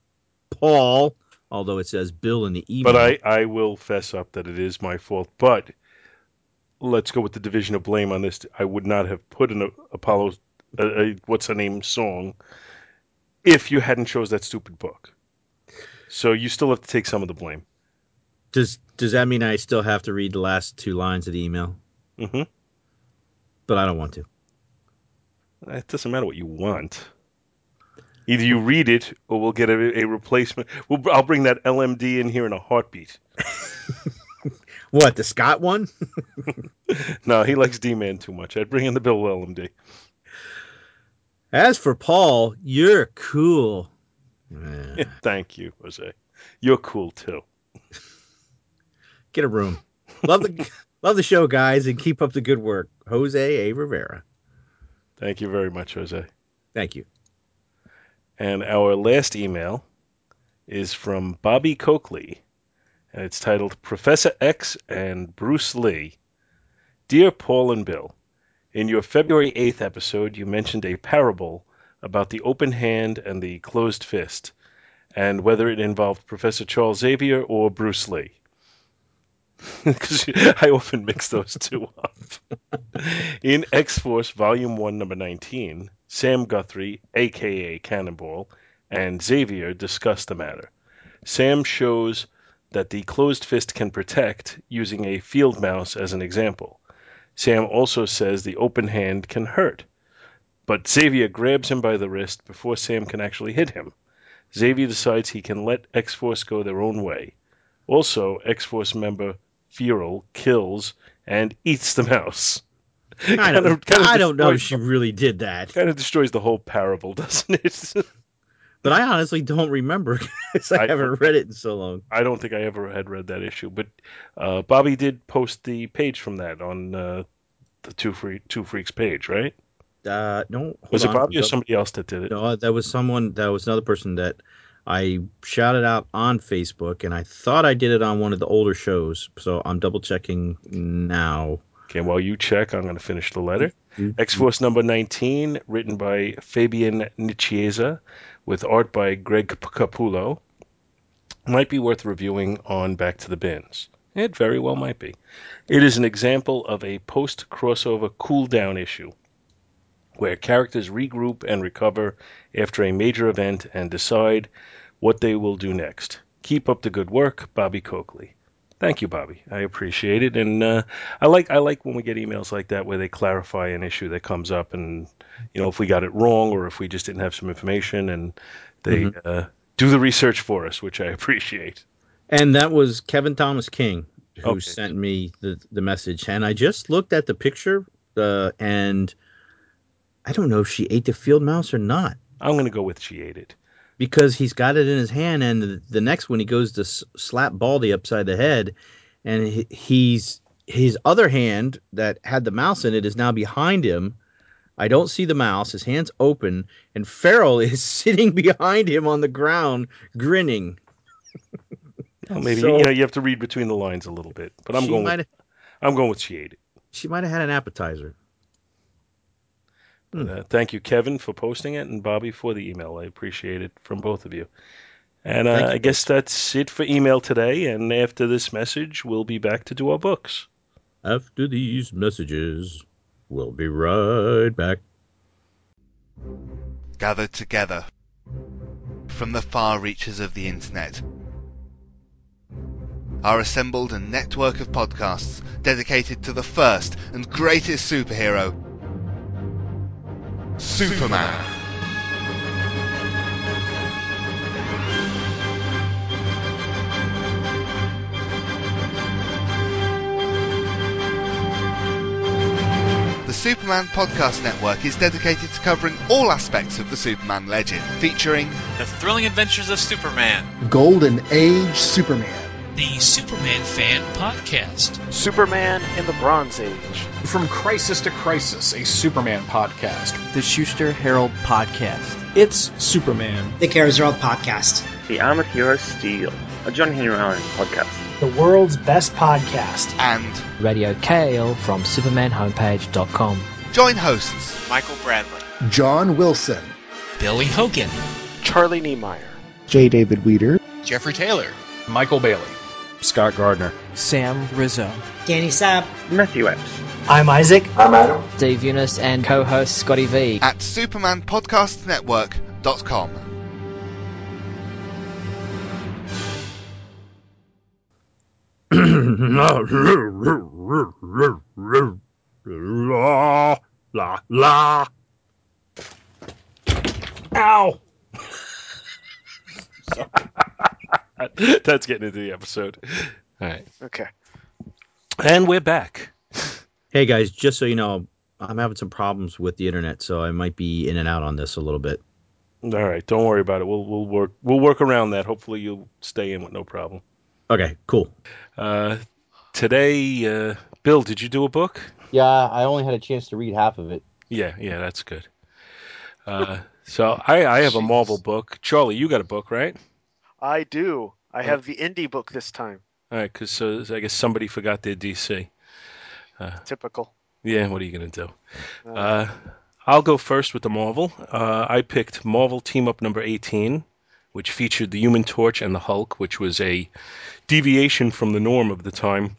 Paul. Although it says Bill in the email. But I I will fess up that it is my fault. But let's go with the division of blame on this. I would not have put an Apollo, a, a, what's her name, song if you hadn't chose that stupid book. So you still have to take some of the blame. Does Does that mean I still have to read the last two lines of the email? Mm-hmm. But I don't want to. It doesn't matter what you want. Either you read it, or we'll get a, a replacement. We'll, I'll bring that L M D in here in a heartbeat. What, the Scott one? No, he likes D-Man too much. I'd bring in the Bill L M D. As for Paul, you're cool. Yeah, thank you, Jose. You're cool too. Get a room. Love the love the show, guys, and keep up the good work. Jose A. Rivera. Thank you very much, Jose. Thank you. And our last email is from Bobby Coakley. And it's titled Professor X and Bruce Lee. Dear Paul and Bill, in your February eighth episode, you mentioned a parable about the open hand and the closed fist, and whether it involved Professor Charles Xavier or Bruce Lee. Because I often mix those two up. In X-Force Volume one, Number nineteen, Sam Guthrie, a k a. Cannonball, and Xavier discuss the matter. Sam shows that the closed fist can protect, using a field mouse as an example. Sam also says the open hand can hurt, but Xavier grabs him by the wrist before Sam can actually hit him. Xavier decides he can let X-Force go their own way. Also, X-Force member Feral kills and eats the mouse. I don't, kind of, kind of I don't know if she really did that. Kind of destroys the whole parable, doesn't it? But I honestly don't remember because I, I haven't read it in so long. I don't think I ever had read that issue. But uh, Bobby did post the page from that on uh, the Two, Free, Two Freaks page, right? Uh, no. Was it on. Bobby or somebody else that did it? No, that was someone, that was another person that I shouted out on Facebook, and I thought I did it on one of the older shows. So I'm double checking now. Okay, while you check, I'm going to finish the letter. Mm-hmm. X-Force number nineteen, written by Fabian Nicieza, with art by Greg Capullo, might be worth reviewing on Back to the Bins. It very well might be. It is an example of a post-crossover cool-down issue, where characters regroup and recover after a major event and decide what they will do next. Keep up the good work, Bobby Coakley. Thank you, Bobby. I appreciate it, and uh, I like I like when we get emails like that where they clarify an issue that comes up, and you know if we got it wrong or if we just didn't have some information, and they mm-hmm. uh, do the research for us, which I appreciate. And that was Kevin Thomas King who okay. sent me the the message, and I just looked at the picture, uh, and I don't know if she ate the field mouse or not. I'm going to go with she ate it. Because he's got it in his hand, and the, the next one he goes to s- slap Baldy upside the head, and he, he's his other hand that had the mouse in it is now behind him. I don't see the mouse. His hand's open, and Farrell is sitting behind him on the ground, grinning. Well, maybe so, you know you have to read between the lines a little bit, but I'm going. With, I'm going with she ate it. She might have had an appetizer. Uh, thank you, Kevin, for posting it, and Bobby for the email. I appreciate it from both of you. And uh, you, I guess that's it for email today. And after this message, we'll be back to do our books. After these messages, we'll be right back. Gathered together from the far reaches of the internet are assembled a network of podcasts dedicated to the first and greatest superhero, Superman. The Superman Podcast Network is dedicated to covering all aspects of the Superman legend, featuring The Thrilling Adventures of Superman, Golden Age Superman, The Superman Fan Podcast, Superman in the Bronze Age, From Crisis to Crisis, a Superman podcast, The Schuster Herald Podcast, It's Superman, The Kara Zor-El Podcast, The Armored Hero Steel, a John Henry Allen podcast, The World's Best Podcast, and Radio K A L from Superman Homepage dot com. Join hosts Michael Bradley, John Wilson, Billy Hogan, Charlie Nehemiah, J. David Weeder, Jeffrey Taylor, Michael Bailey, Scott Gardner, Sam Rizzo, Danny Sapp, Matthew Epps. I'm Isaac. I'm Adam. Dave Eunice and co-host Scotty V. At Superman Podcast Network dot com. La la la. Ow. Sorry. That's getting into the episode. All right. Okay. And we're back. Hey, guys, just so you know, I'm having some problems with the internet, so I might be in and out on this a little bit. All right. Don't worry about it. We'll we'll work we'll work around that. Hopefully you'll stay in with no problem. Okay, cool. Uh, today, uh, Bill, did you do a book? Yeah, I only had a chance to read half of it. Yeah, yeah, that's good. Uh, so I, I have Jeez. a Marvel book. Charlie, you got a book, right? I do. I have the indie book this time. All right, because so I guess somebody forgot their D C. Uh, Typical. Yeah, what are you going to do? Uh, uh, I'll go first with the Marvel. Uh, I picked Marvel Team Up number eighteen, which featured the Human Torch and the Hulk, which was a deviation from the norm of the time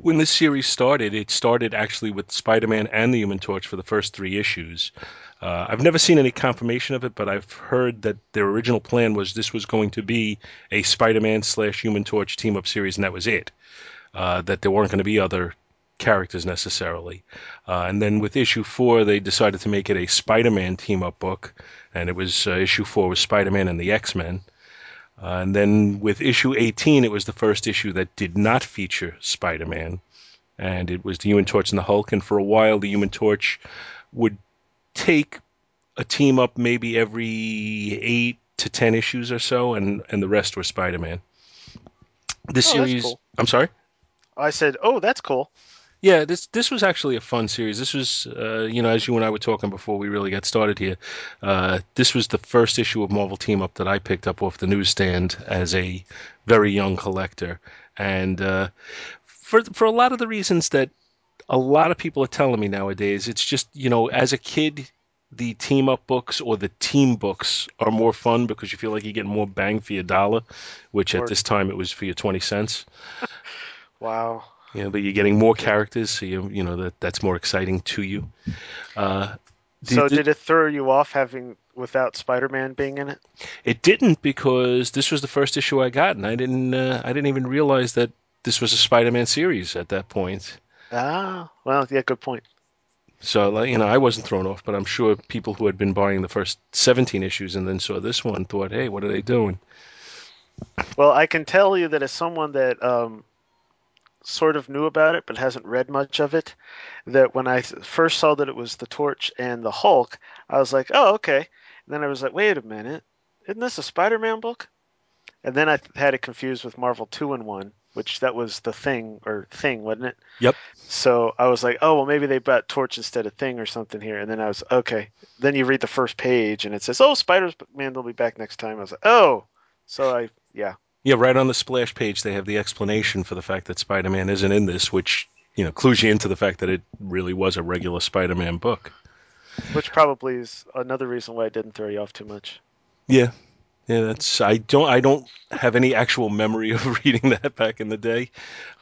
when this series started, it started actually with Spider-Man and the Human Torch for the first three issues. Uh, I've never seen any confirmation of it, but I've heard that their original plan was this was going to be a Spider-Man slash Human Torch team-up series, and that was it. Uh, that there weren't going to be other characters necessarily. Uh, and then with issue four, they decided to make it a Spider-Man team-up book, and it was uh, issue four was Spider-Man and the X-Men. Uh, and then with issue eighteen, it was the first issue that did not feature Spider-Man, and it was the Human Torch and the Hulk. And for a while, the Human Torch would take a team up maybe every eight to ten issues or so, and, and the rest were Spider-Man. This oh, series, cool. I'm sorry? I said, oh, that's cool. Yeah, this this was actually a fun series. This was, uh, you know, as you and I were talking before we really got started here, uh, this was the first issue of Marvel Team Up that I picked up off the newsstand as a very young collector. And uh, for for a lot of the reasons that a lot of people are telling me nowadays, it's just, you know, as a kid, the team up books or the team books are more fun because you feel like you get more bang for your dollar, which at this time it was for your twenty cents. Wow. You know, but you're getting more characters, so you you know that that's more exciting to you. Uh, did, so did it throw you off having without Spider-Man being in it? It didn't, because this was the first issue I got, and I didn't uh, I didn't even realize that this was a Spider-Man series at that point. Ah, well, yeah, good point. So, like, you know, I wasn't thrown off, but I'm sure people who had been buying the first seventeen issues and then saw this one thought, "Hey, what are they doing?" Well, I can tell you that as someone that um, sort of knew about it but hasn't read much of it, that when I first saw that it was the Torch and the Hulk, I was like, oh, okay. And then I was like, wait a minute, isn't this a Spider-Man book? And then I had it confused with Marvel two in one, which that was the Thing, or Thing, wasn't it? Yep. So I was like, oh, well, maybe they bought Torch instead of Thing or something here. And then I was, okay. Then you read the first page and it says, oh, Spider-Man will be back next time. I was like, oh. So I, yeah. Yeah, right on the splash page, they have the explanation for the fact that Spider-Man isn't in this, which, you know, clues you into the fact that it really was a regular Spider-Man book. Which probably is another reason why it didn't throw you off too much. Yeah, yeah, that's I don't I don't have any actual memory of reading that back in the day.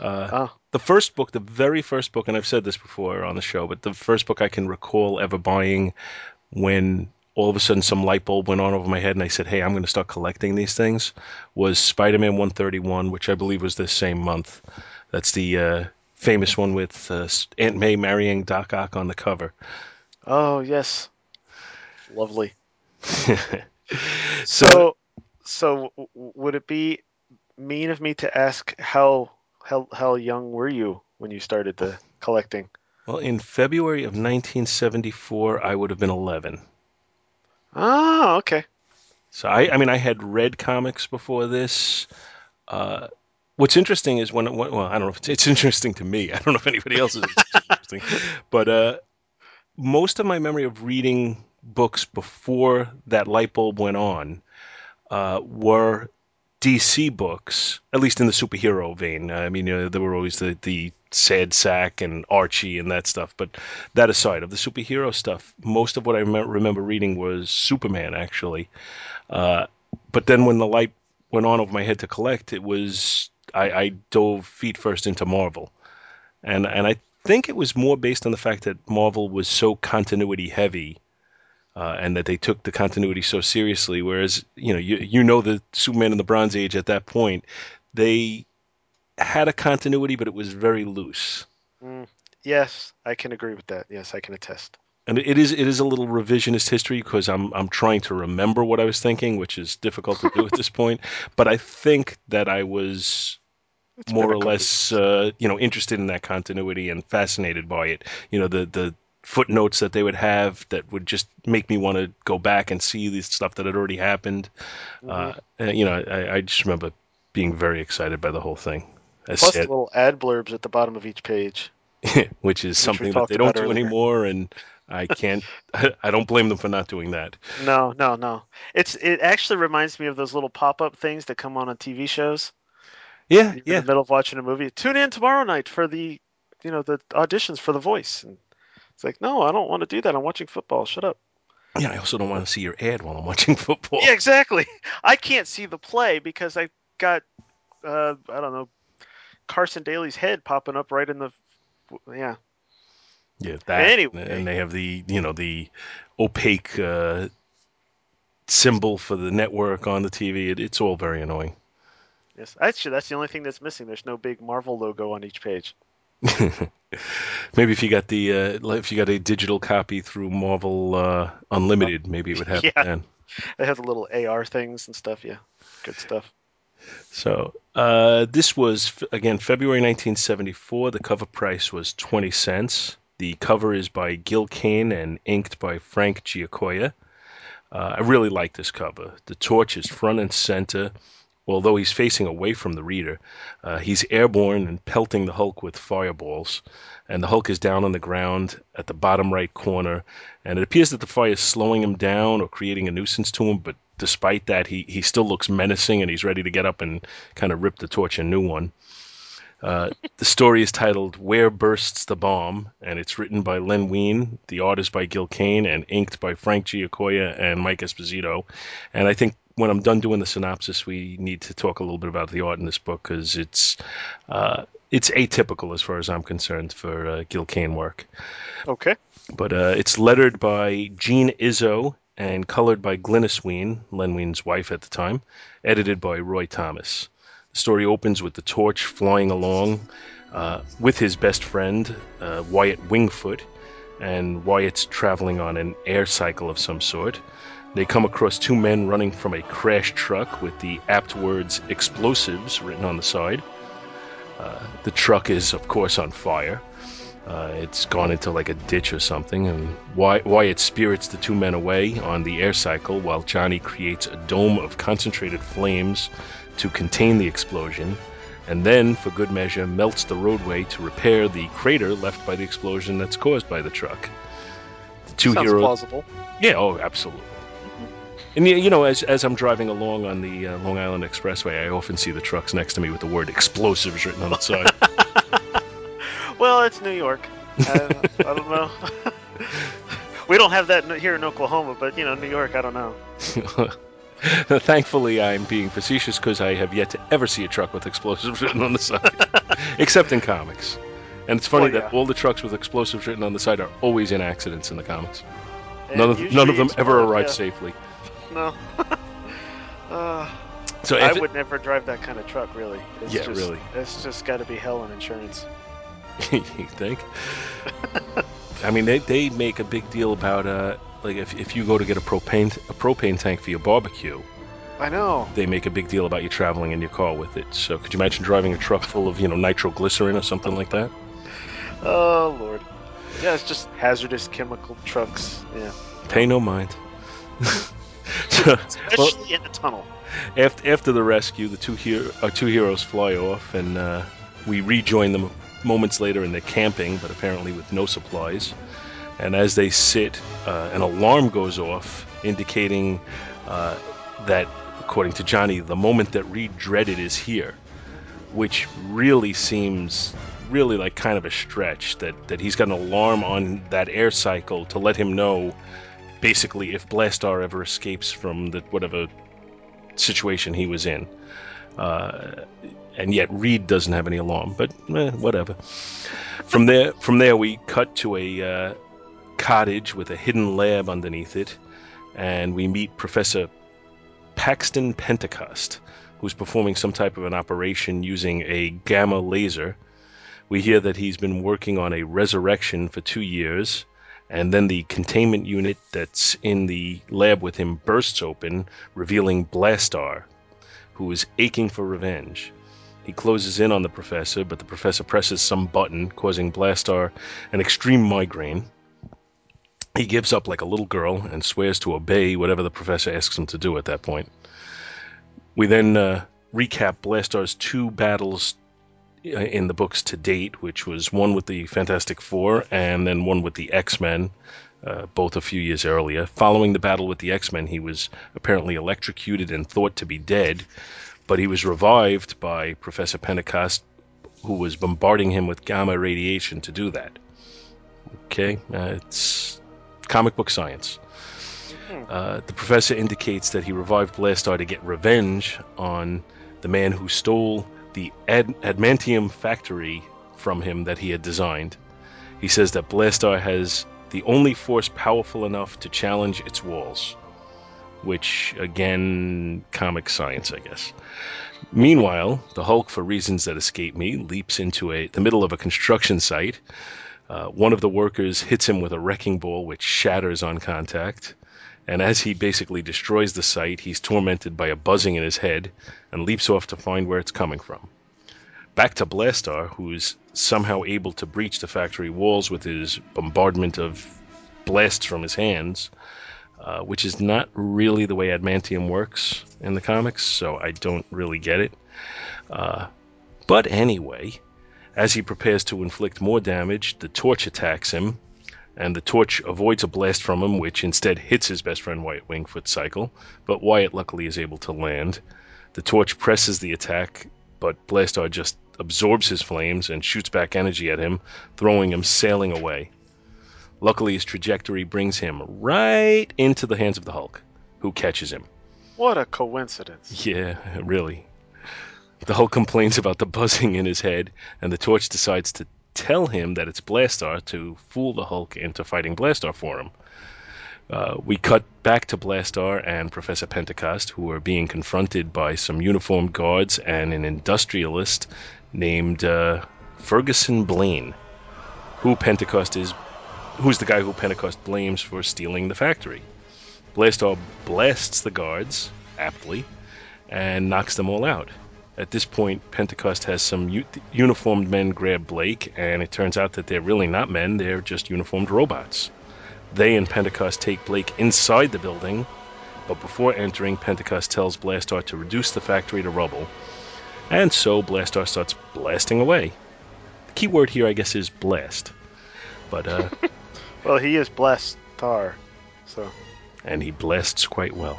Uh, oh. The first book, the very first book, and I've said this before on the show, but the first book I can recall ever buying when all of a sudden some light bulb went on over my head and I said, hey, I'm going to start collecting these things, was Spider-Man one thirty-one, which I believe was this same month. That's the uh, famous one with uh, Aunt May marrying Doc Ock on the cover. Oh, yes. Lovely. so, so so would it be mean of me to ask how how how young were you when you started the collecting? Well, in February of nineteen seventy-four, I would have been eleven. Oh, okay. So, I, I mean, I had read comics before this. Uh, what's interesting is when, when, well, I don't know if it's, it's interesting to me. I don't know if anybody else is interesting. But uh, most of my memory of reading books before that light bulb went on uh, were D C books, at least in the superhero vein. I mean, you know, there were always the, the Sad Sack and Archie and that stuff. But that aside, of the superhero stuff, most of what I rem- remember reading was Superman, actually. Uh, but then when the light went on over my head to collect, it was I, I dove feet first into Marvel. And, and I think it was more based on the fact that Marvel was so continuity heavy. Uh, and that they took the continuity so seriously, whereas, you know, you you know the Superman in the Bronze Age at that point, they had a continuity, but it was very loose. Mm, yes, I can agree with that. Yes, I can attest. And it is it is a little revisionist history because I'm I'm trying to remember what I was thinking, which is difficult to do at this point. But I think that I was it's more or less, uh, you know, interested in that continuity and fascinated by it. You know, the the. footnotes that they would have that would just make me want to go back and see this stuff that had already happened. Mm-hmm. Uh, you know, I, I just remember being very excited by the whole thing. As Plus said, the little ad blurbs at the bottom of each page. which is which something that they don't do earlier. anymore, and I can't, I, I don't blame them for not doing that. No, no, no. It's It actually reminds me of those little pop-up things that come on on T V shows. Yeah, You're yeah. In the middle of watching a movie. Tune in tomorrow night for the, you know, the auditions for The Voice. And it's like, no, I don't want to do that. I'm watching football. Shut up. Yeah, I also don't want to see your ad while I'm watching football. Yeah, exactly. I can't see the play because I got, uh, I don't know, Carson Daly's head popping up right in the, yeah. Yeah, that, anyway. And they have the, you know, the opaque uh, symbol for the network on the T V. It, it's all very annoying. Yes, actually, that's the only thing that's missing. There's no big Marvel logo on each page. Maybe if you got the uh, if you got a digital copy through Marvel uh, Unlimited, maybe it would happen yeah. then. They have the little A R things and stuff. Yeah, good stuff. So uh, this was, again, February nineteen seventy-four. The cover price was twenty cents. The cover is by Gil Kane and inked by Frank Giacoia. Uh, I really like this cover. The torch is front and center, although he's facing away from the reader. Uh, he's airborne and pelting the Hulk with fireballs. And the Hulk is down on the ground at the bottom right corner. And it appears that the fire is slowing him down or creating a nuisance to him, but despite that, he, he still looks menacing, and he's ready to get up and kind of rip the torch a new one. Uh, the story is titled Where Bursts the Bomb, and it's written by Len Wein. The art is by Gil Kane and inked by Frank Giacoia and Mike Esposito. And I think when I'm done doing the synopsis, we need to talk a little bit about the art in this book, because it's uh, it's atypical as far as I'm concerned for uh, Gil Kane work. Okay. But uh, it's lettered by Gene Izzo and colored by Glynis Wein, Len Wein's wife at the time, edited by Roy Thomas. The story opens with the torch flying along uh, with his best friend, uh, Wyatt Wingfoot, and Wyatt's traveling on an air cycle of some sort. They come across two men running from a crash truck with the apt words explosives written on the side. Uh, the truck is, of course, on fire. Uh, it's gone into like a ditch or something, and Wyatt spirits the two men away on the air cycle while Johnny creates a dome of concentrated flames to contain the explosion, and then, for good measure, melts the roadway to repair the crater left by the explosion that's caused by the truck. The two Sounds heroes... plausible. Yeah, oh, absolutely. And, you know, as as I'm driving along on the uh, Long Island Expressway, I often see the trucks next to me with the word explosives written on the side. Well, it's New York. Uh, I don't know. We don't have that here in Oklahoma, but, you know, New York, I don't know. Thankfully, I'm being facetious because I have yet to ever see a truck with explosives written on the side, except in comics. And it's funny well, yeah. that all the trucks with explosives written on the side are always in accidents in the comics. None of, none of them ever arrive yeah. safely. No. uh, so I would it, never drive that kind of truck, really. It's yeah, just, really. It's just got to be hell on insurance. You think? I mean, they, they make a big deal about, uh, like, if if you go to get a propane a propane tank for your barbecue. I know. They make a big deal about you traveling in your car with it. So could you imagine driving a truck full of, you know, nitroglycerin or something like that? Oh, Lord. Yeah, it's just hazardous chemical trucks. Yeah. Pay no mind. Especially well, in the tunnel. After, after the rescue, the two hero, our two heroes fly off, and uh, we rejoin them moments later in the camping, but apparently with no supplies. And as they sit, uh, an alarm goes off, indicating uh, that, according to Johnny, the moment that Reed dreaded is here, which really seems... really like kind of a stretch that, that he's got an alarm on that air cycle to let him know basically if Blastaar ever escapes from the whatever situation he was in. Uh, and yet Reed doesn't have any alarm, but eh, whatever. From there, from there we cut to a uh, cottage with a hidden lab underneath it, and we meet Professor Paxton Pentecost, who's performing some type of an operation using a gamma laser. We hear that he's been working on a resurrection for two years, and then the containment unit that's in the lab with him bursts open, revealing Blastaar, who is aching for revenge. He closes in on the professor, but the professor presses some button, causing Blastaar an extreme migraine. He gives up like a little girl and swears to obey whatever the professor asks him to do at that point. We then uh, recap Blastaar's two battles in the books to date, which was one with the Fantastic Four and then one with the X-Men, uh, both a few years earlier. Following the battle with the X-Men, he was apparently electrocuted and thought to be dead, but he was revived by Professor Pentecost, who was bombarding him with gamma radiation to do that. Okay, uh, it's comic book science. Uh, the professor indicates that he revived Blastaar to get revenge on the man who stole the Ad- Adamantium factory from him that he had designed. He says that Blastaar has the only force powerful enough to challenge its walls. Which, again, comic science, I guess. Meanwhile, the Hulk, for reasons that escape me, leaps into a, the middle of a construction site. Uh, one of the workers hits him with a wrecking ball, which shatters on contact. And as he basically destroys the site, he's tormented by a buzzing in his head and leaps off to find where it's coming from. Back to Blastaar, who's somehow able to breach the factory walls with his bombardment of blasts from his hands, Uh, which is not really the way adamantium works in the comics, so I don't really get it. Uh, but anyway, as he prepares to inflict more damage, the torch attacks him, and the torch avoids a blast from him, which instead hits his best friend Wyatt Wingfoot's cycle, but Wyatt luckily is able to land. The torch presses the attack, but Blastaar just absorbs his flames and shoots back energy at him, throwing him sailing away. Luckily, his trajectory brings him right into the hands of the Hulk, who catches him. What a coincidence. Yeah, really. The Hulk complains about the buzzing in his head, and the Torch decides to tell him that it's Blastaar to fool the Hulk into fighting Blastaar for him. Uh, we cut back to Blastaar and Professor Pentecost, who are being confronted by some uniformed guards and an industrialist named uh, Ferguson Blaine, who Pentecost is... who's the guy who Pentecost blames for stealing the factory. Blastaar blasts the guards, aptly, and knocks them all out. At this point, Pentecost has some u- uniformed men grab Blake, and it turns out that they're really not men, they're just uniformed robots. They and Pentecost take Blake inside the building, but before entering, Pentecost tells Blastaar to reduce the factory to rubble, and so Blastaar starts blasting away. The key word here, I guess, is blast. But, uh... well, he is Blastaar, so... And he blasts quite well.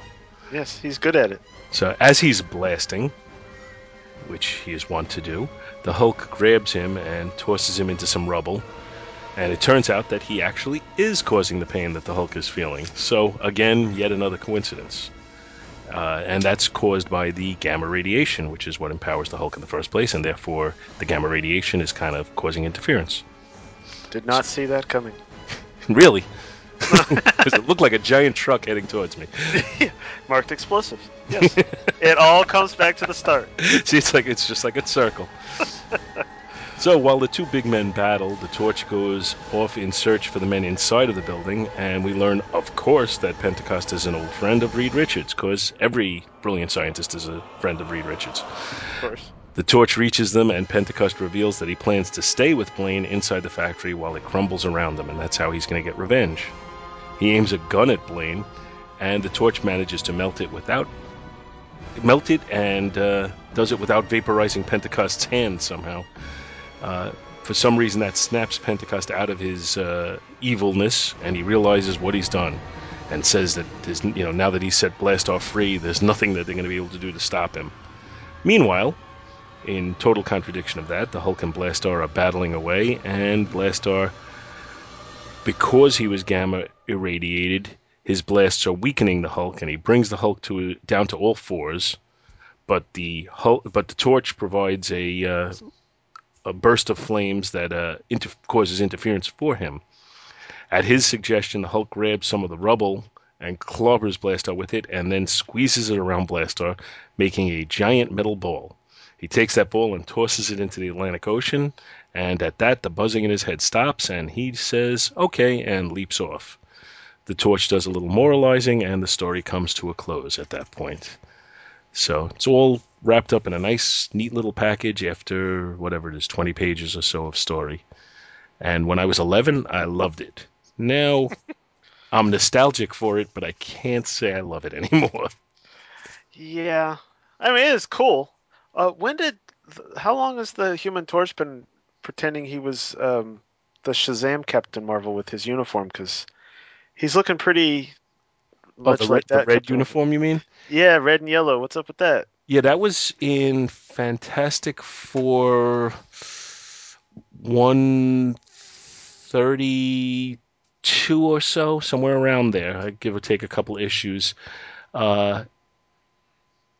Yes, he's good at it. So, as he's blasting, which he is wont to do, the Hulk grabs him and tosses him into some rubble, and it turns out that he actually is causing the pain that the Hulk is feeling. So, again, yet another coincidence. Uh, and that's caused by the gamma radiation, which is what empowers the Hulk in the first place, and therefore the gamma radiation is kind of causing interference. Did not see that coming. Really? Because it looked like a giant truck heading towards me. Yeah. Marked explosives. Yes. It all comes back to the start. See, it's like it's just like a circle. So while the two big men battle, the Torch goes off in search for the men inside of the building, and we learn, of course, that Pentecost is an old friend of Reed Richards, because every brilliant scientist is a friend of Reed Richards. Of course. The Torch reaches them, and Pentecost reveals that he plans to stay with Blaine inside the factory while it crumbles around them, and that's how he's going to get revenge. He aims a gun at Blaine, and the Torch manages to melt it without... Melt it and uh, does it without vaporizing Pentecost's hand somehow. Uh, for some reason, that snaps Pentecost out of his uh, evilness, and he realizes what he's done, and says that there's, you know, now that he's set Blastaar free, there's nothing that they're going to be able to do to stop him. Meanwhile... in total contradiction of that, the Hulk and Blastaar are battling away, and Blastaar, because he was gamma irradiated, his blasts are weakening the Hulk, and he brings the Hulk to down to all fours. But the Hulk, but the Torch provides a uh, a burst of flames that uh, inter- causes interference for him. At his suggestion, the Hulk grabs some of the rubble and clobbers Blastaar with it, and then squeezes it around Blastaar, making a giant metal ball. He takes that ball and tosses it into the Atlantic Ocean, and at that, the buzzing in his head stops, and he says, okay, and leaps off. The Torch does a little moralizing, and the story comes to a close at that point. So it's all wrapped up in a nice, neat little package after, whatever it is, twenty pages or so of story. And when I was eleven, I loved it. Now, I'm nostalgic for it, but I can't say I love it anymore. Yeah. I mean, it's cool. Uh, when did? How long has the Human Torch been pretending he was um, the Shazam Captain Marvel with his uniform? Because he's looking pretty much oh, the, like the that. The red uniform, you mean? Yeah, red and yellow. What's up with that? Yeah, that was in Fantastic Four one thirty-two or so, somewhere around there, give or take a couple issues. Uh,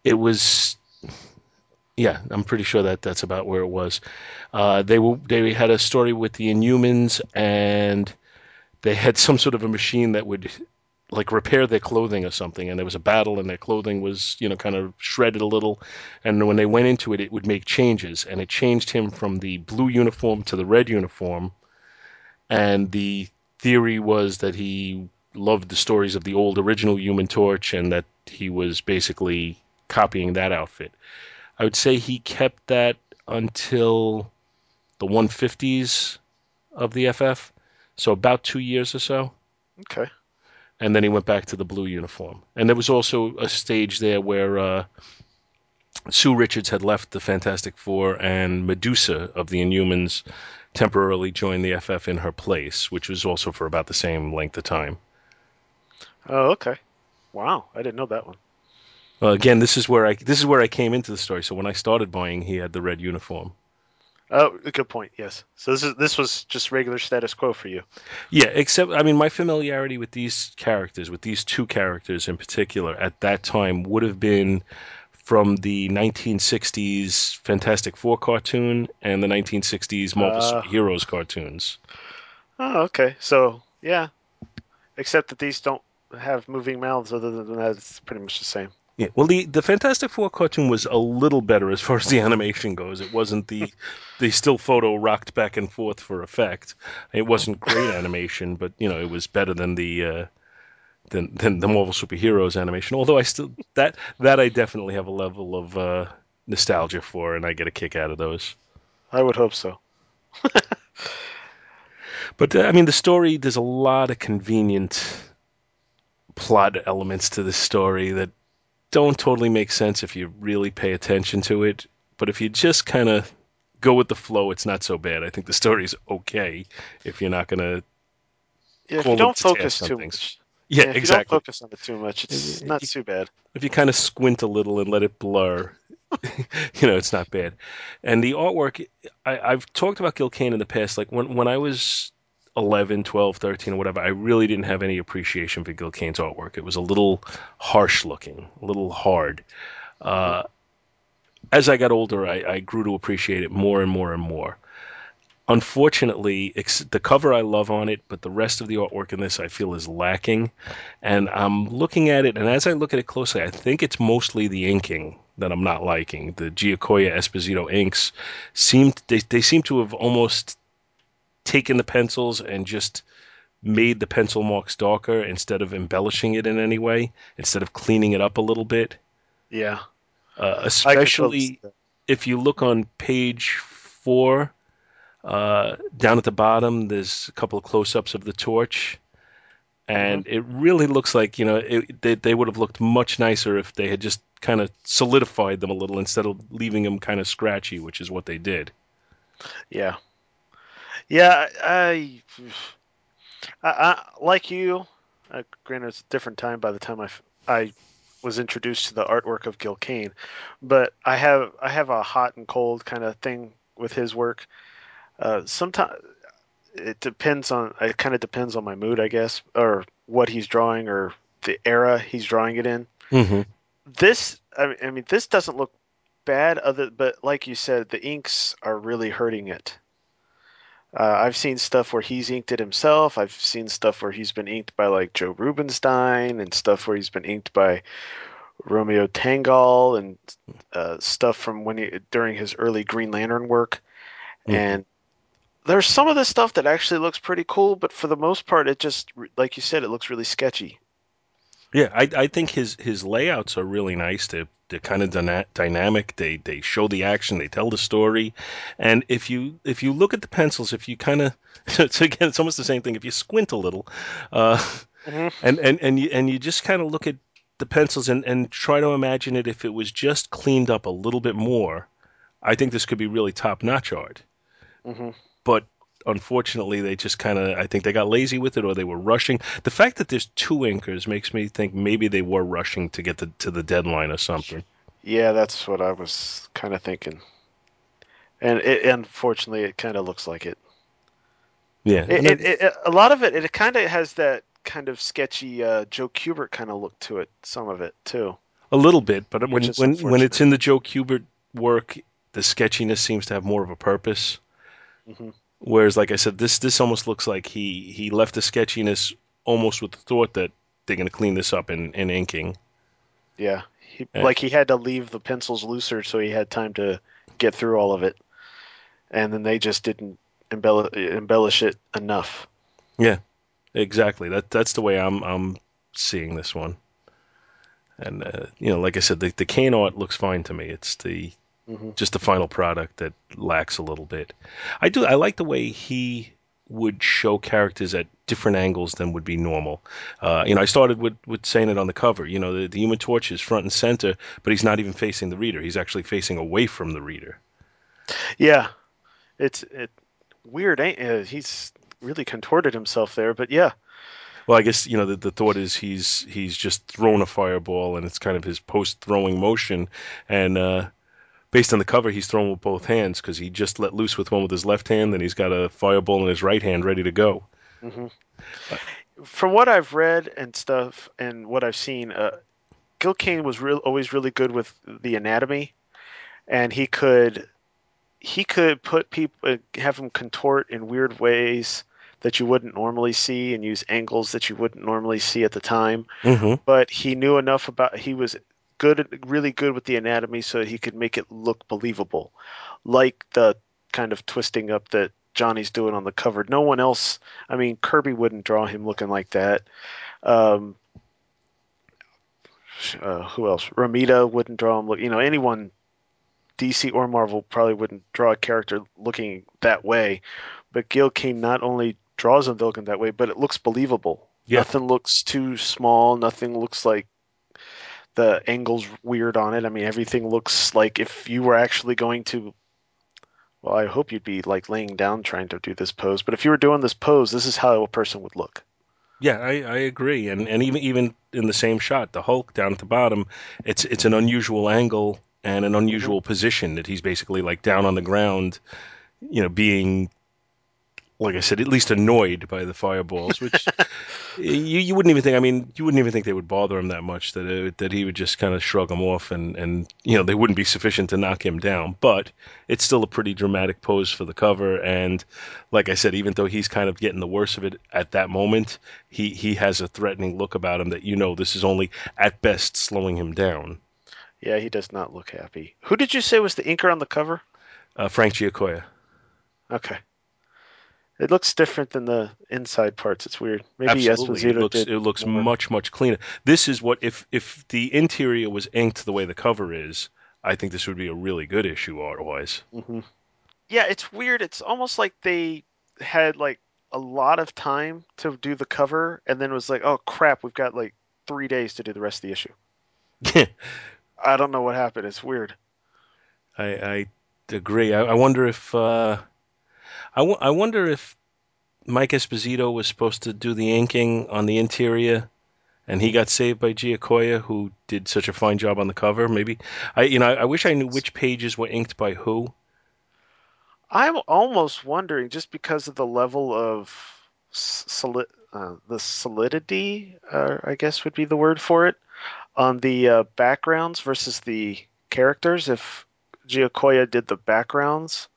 it was... Yeah, I'm pretty sure that that's about where it was. Uh, they were, they had a story with the Inhumans, and they had some sort of a machine that would like repair their clothing or something. And there was a battle, and their clothing was, you know, kind of shredded a little. And when they went into it, it would make changes, and it changed him from the blue uniform to the red uniform. And the theory was that he loved the stories of the old original Human Torch, and that he was basically copying that outfit. I would say he kept that until the one fifties of the F F, so about two years or so. Okay. And then he went back to the blue uniform. And there was also a stage there where uh, Sue Richards had left the Fantastic Four, and Medusa of the Inhumans temporarily joined the F F in her place, which was also for about the same length of time. Oh, okay. Wow, I didn't know that one. Well, again, this is where I this is where I came into the story. So when I started buying, he had the red uniform. Oh, good point. Yes. So this is this was just regular status quo for you. Yeah, except I mean, my familiarity with these characters, with these two characters in particular, at that time would have been from the nineteen sixties Fantastic Four cartoon and the nineteen sixties Marvel uh, Heroes cartoons. Oh, okay. So yeah, except that these don't have moving mouths. Other than that, it's pretty much the same. Yeah, well, the, the Fantastic Four cartoon was a little better as far as the animation goes. It wasn't the the still photo rocked back and forth for effect. It wasn't great animation, but you know it was better than the uh, than than the Marvel Superheroes animation. Although I still that that I definitely have a level of uh, nostalgia for, and I get a kick out of those. I would hope so. But uh, I mean, the story. There's a lot of convenient plot elements to this story that don't totally make sense if you really pay attention to it, but if you just kind of go with the flow, it's not so bad. I think the story's okay if you're not going to... Yeah, if you don't focus too much. Yeah, yeah, exactly. If you don't focus on it too much, it's not too bad. If you kind of squint a little and let it blur, you know, it's not bad. And the artwork, I, I've talked about Gil Kane in the past. Like, when, when I was eleven, twelve, thirteen, or whatever, I really didn't have any appreciation for Gil Kane's artwork. It was a little harsh looking, a little hard. Uh, as I got older, I, I grew to appreciate it more and more and more. Unfortunately, ex- the cover I love on it, but the rest of the artwork in this I feel is lacking. And I'm looking at it, and as I look at it closely, I think it's mostly the inking that I'm not liking. The Giacoia Esposito inks, seemed they, they seem to have almost taken the pencils and just made the pencil marks darker instead of embellishing it in any way, instead of cleaning it up a little bit. Yeah. Uh, especially if you look on page four, uh, down at the bottom, there's a couple of close-ups of the Torch. And mm-hmm. It really looks like, you know, it, they, they would have looked much nicer if they had just kind of solidified them a little instead of leaving them kind of scratchy, which is what they did. Yeah. Yeah, I, I, I like you. Uh, granted, it's a different time by the time I, I was introduced to the artwork of Gil Kane, but I have I have a hot and cold kind of thing with his work. Uh, sometimes it depends on it kind of depends on my mood, I guess, or what he's drawing or the era he's drawing it in. Mm-hmm. This, I, I mean, this doesn't look bad, other but like you said, the inks are really hurting it. Uh, I've seen stuff where he's inked it himself. I've seen stuff where he's been inked by like Joe Rubenstein, and stuff where he's been inked by Romeo Tanghal, and uh, stuff from when he, during his early Green Lantern work. Mm. And there's some of this stuff that actually looks pretty cool, but for the most part, it just, like you said, it looks really sketchy. Yeah, I, I think his, his layouts are really nice. They're, they're kind of dyna- dynamic. They they show the action. They tell the story. And if you if you look at the pencils, if you kind of it's again, it's almost the same thing. If you squint a little, uh, mm-hmm. and, and and you and you just kind of look at the pencils and, and try to imagine it if it was just cleaned up a little bit more, I think this could be really top notch art. Mm-hmm. But unfortunately, they just kind of, I think they got lazy with it, or they were rushing. The fact that there's two inkers makes me think maybe they were rushing to get the, to the deadline or something. Yeah, that's what I was kind of thinking. And it, unfortunately, it kind of looks like it. Yeah. It, it, it, it, a lot of it, it kind of has that kind of sketchy uh, Joe Kubert kind of look to it, some of it, too. A little bit, but when when, when it's in the Joe Kubert work, the sketchiness seems to have more of a purpose. Mm-hmm. Whereas, like I said, this this almost looks like he, he left the sketchiness almost with the thought that they're going to clean this up in, in inking. Yeah. He, yeah. Like he had to leave the pencils looser so he had time to get through all of it. And then they just didn't embellish, embellish it enough. Yeah, exactly. That That's the way I'm I'm seeing this one. And, uh, you know, like I said, the, the Kane art looks fine to me. It's the mm-hmm. just the final product that lacks a little bit. I do. I like the way he would show characters at different angles than would be normal. Uh, you know, I started with, with saying it on the cover. You know, the, the Human Torch is front and center, but he's not even facing the reader. He's actually facing away from the reader. Yeah. It's it, weird, ain't it? He's really contorted himself there, but yeah. Well, I guess, you know, the, the thought is he's he's just thrown a fireball, and it's kind of his post-throwing motion. And uh, based on the cover, he's thrown with both hands because he just let loose with one with his left hand, and he's got a fireball in his right hand ready to go. Mm-hmm. Uh, From what I've read and stuff and what I've seen, uh, Gil Kane was real, always really good with the anatomy, and he could... He could put people, have them contort in weird ways that you wouldn't normally see, and use angles that you wouldn't normally see at the time. Mm-hmm. But he knew enough about. He was good, really good with the anatomy, so he could make it look believable, like the kind of twisting up that Johnny's doing on the cover. No one else. I mean, Kirby wouldn't draw him looking like that. Um, uh, who else? Romita wouldn't draw him. Look, you know, anyone. D C or Marvel probably wouldn't draw a character looking that way, but Gil Kane not only draws them looking that way, but it looks believable. Yeah. Nothing looks too small. Nothing looks like the angle's weird on it. I mean, everything looks like if you were actually going to, well, I hope you'd be like laying down trying to do this pose, but if you were doing this pose, this is how a person would look. Yeah, I, I agree. And and even, even in the same shot, the Hulk down at the bottom, it's it's an unusual angle and an unusual mm-hmm. position that he's basically like down on the ground, you know, being, like I said, at least annoyed by the fireballs, which you, you wouldn't even think, I mean, you wouldn't even think they would bother him that much, that it, that he would just kind of shrug them off and, and, you know, they wouldn't be sufficient to knock him down. But it's still a pretty dramatic pose for the cover. And like I said, even though he's kind of getting the worst of it at that moment, he, he has a threatening look about him that, you know, this is only at best slowing him down. Yeah, he does not look happy. Who did you say was the inker on the cover? Uh, Frank Giacoia. Okay. It looks different than the inside parts. It's weird. Maybe Esposito it looks, did. It looks more. much, much cleaner. This is what, if if the interior was inked the way the cover is, I think this would be a really good issue art-wise. Mm-hmm. Yeah, it's weird. It's almost like they had like a lot of time to do the cover, and then it was like, oh, crap, we've got like three days to do the rest of the issue. Yeah. I don't know what happened. It's weird. I, I agree. I, I wonder if uh, I, w- I wonder if Mike Esposito was supposed to do the inking on the interior, and he got saved by Giacoia, who did such a fine job on the cover. Maybe I, you know, I, I wish I knew which pages were inked by who. I'm almost wondering, just because of the level of soli- uh, the solidity, uh, I guess would be the word for it. On the uh, backgrounds versus the characters, if Giacoia did the backgrounds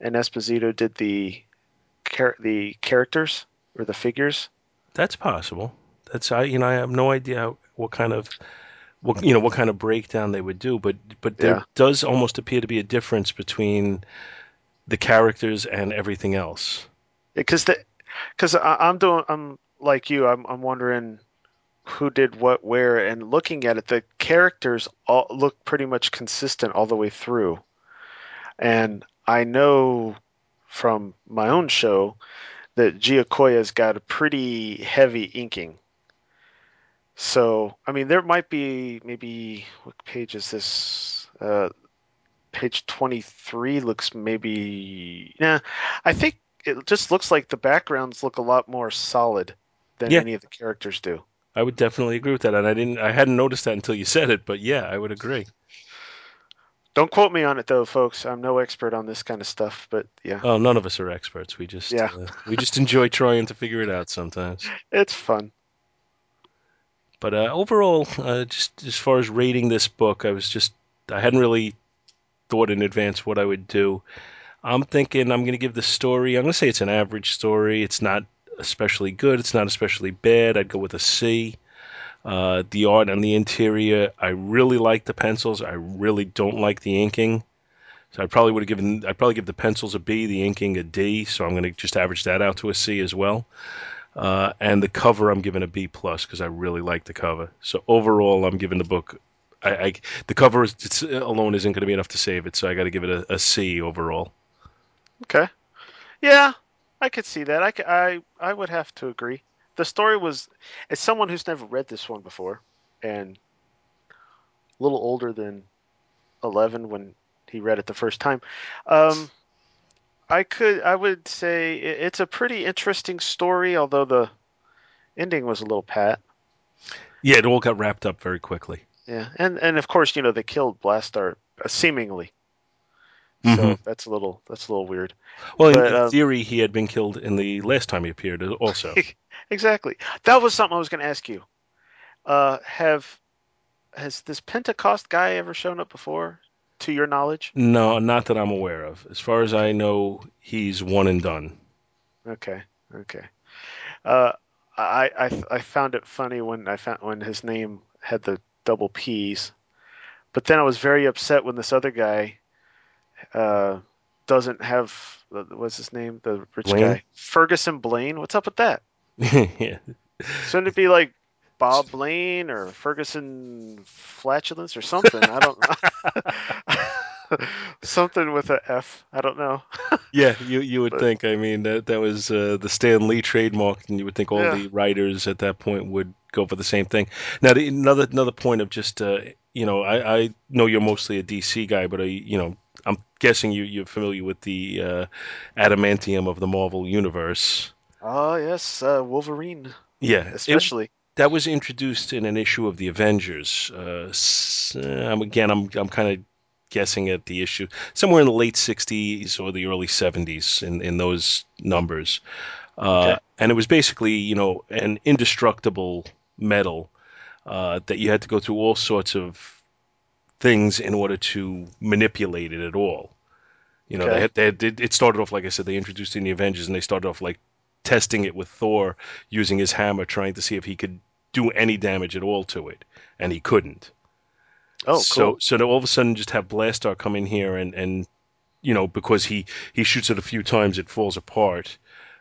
and Esposito did the char- the characters or the figures, that's possible. That's I you know I have no idea what kind of what you know what kind of breakdown they would do, but but there yeah. does almost appear to be a difference between the characters and everything else. Because the because I'm doing I'm like you I'm I'm wondering. Who did what where, and looking at it, the characters all look pretty much consistent all the way through. And I know from my own show that Giacoia's got a pretty heavy inking. So, I mean, there might be maybe, what page is this? Uh, page twenty-three looks maybe, nah, I think it just looks like the backgrounds look a lot more solid than yeah. any of the characters do. I would definitely agree with that, and I didn't. I hadn't noticed that until you said it, but yeah, I would agree. Don't quote me on it, though, folks. I'm no expert on this kind of stuff, but yeah. Oh, none of us are experts. We just yeah. uh, we just enjoy trying to figure it out sometimes. It's fun. But uh, overall, uh, just as far as rating this book, I was just I hadn't really thought in advance what I would do. I'm thinking I'm going to give the story, I'm going to say it's an average story. It's not especially good. It's not especially bad. I'd go with a C. Uh, the art on the interior, I really like the pencils. I really don't like the inking. So I probably would have given, I'd probably give the pencils a B, the inking a D. So I'm going to just average that out to a C as well. Uh, and the cover, I'm giving a B plus because I really like the cover. So overall, I'm giving the book, I, I the cover is, it's, alone isn't going to be enough to save it. So I got to give it a, a C overall. Okay. Yeah, I could see that. I, could, I, I would have to agree. The story was, as someone who's never read this one before and a little older than eleven when he read it the first time, um, I could, I would say it's a pretty interesting story, although the ending was a little pat. Yeah, it all got wrapped up very quickly. Yeah, and and of course, you know, they killed Blastaar uh, seemingly. So mm-hmm. that's a little that's a little weird. Well, but, in um, theory, he had been killed in the last time he appeared, also. Exactly. That was something I was going to ask you. Uh, have has this Pentecost guy ever shown up before, to your knowledge? No, not that I'm aware of. As far as I know, he's one and done. Okay. Okay. Uh, I I I found it funny when I found when his name had the double P's, but then I was very upset when this other guy. Uh, doesn't have what's his name? The rich Blaine? guy, Ferguson Blaine. What's up with that? Yeah. Shouldn't it be like Bob Blaine or Ferguson Flatulence or something? I don't know. Something with a F. I don't know. Yeah, you you would but, think. I mean, that that was uh, the Stan Lee trademark, and you would think all yeah. the writers at that point would go for the same thing. Now, the, another another point of just uh, you know, I, I know you're mostly a D C guy, but I you know. I'm guessing you, you're familiar with the uh, adamantium of the Marvel Universe. Oh, yes, uh, Wolverine. Yeah. Especially. It, that was introduced in an issue of the Avengers. Uh, I'm, again, I'm I'm kind of guessing at the issue. Somewhere in the late sixties or the early seventies in, in those numbers. Uh, okay. And it was basically, you know, an indestructible metal uh, that you had to go through all sorts of things in order to manipulate it at all. You know, okay. they had, they had, it, it started off, like I said, they introduced it in the Avengers, and they started off, like, testing it with Thor, using his hammer, trying to see if he could do any damage at all to it, and he couldn't. Oh, cool. So, so to all of a sudden just have Blastaar come in here, and, and you know, because he, he shoots it a few times, it falls apart.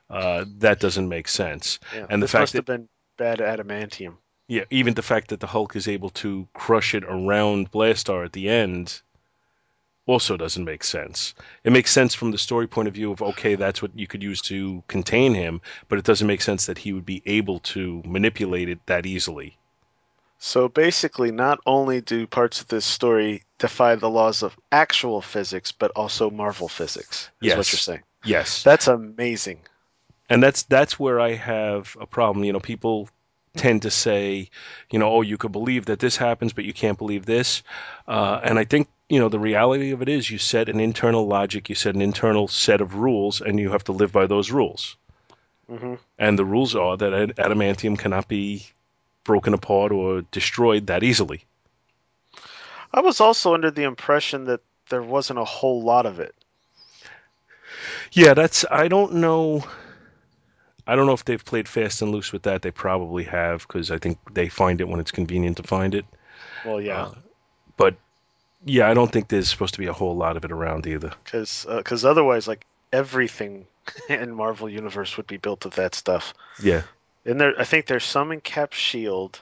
Uh, that doesn't make sense. Yeah, and the fact must that, have been bad adamantium. Yeah, even the fact that the Hulk is able to crush it around Blastaar at the end also doesn't make sense. It makes sense from the story point of view of, okay, that's what you could use to contain him, but it doesn't make sense that he would be able to manipulate it that easily. So basically, not only do parts of this story defy the laws of actual physics, but also Marvel physics, is yes. what you're saying. Yes. That's amazing. And that's that's where I have a problem. You know, people tend to say, you know, oh, you could believe that this happens, but you can't believe this. Uh, and I think, you know, the reality of it is you set an internal logic, you set an internal set of rules, and you have to live by those rules. Mm-hmm. And the rules are that adamantium cannot be broken apart or destroyed that easily. I was also under the impression that there wasn't a whole lot of it. Yeah, that's, I don't know... I don't know if they've played fast and loose with that. They probably have, because I think they find it when it's convenient to find it. Well, yeah. Uh, but, yeah, I don't think there's supposed to be a whole lot of it around either. Because uh, 'cause otherwise, like, everything in Marvel Universe would be built of that stuff. Yeah. And there, I think there's some in Cap Shield.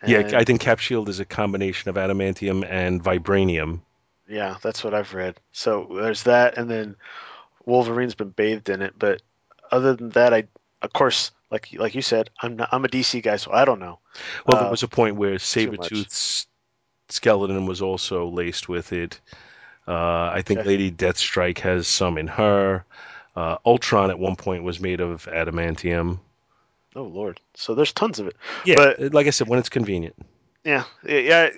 And... Yeah, I think Cap Shield is a combination of adamantium and vibranium. Yeah, that's what I've read. So there's that, and then Wolverine's been bathed in it, but... Other than that, I of course, like like you said, I'm not, I'm a D C guy, so I don't know. Well, uh, there was a point where Sabretooth's skeleton was also laced with it. Uh, I think okay. Lady Deathstrike has some in her. Uh, Ultron at one point was made of adamantium. Oh Lord! So there's tons of it. Yeah, but like I said, when it's convenient. Yeah, yeah,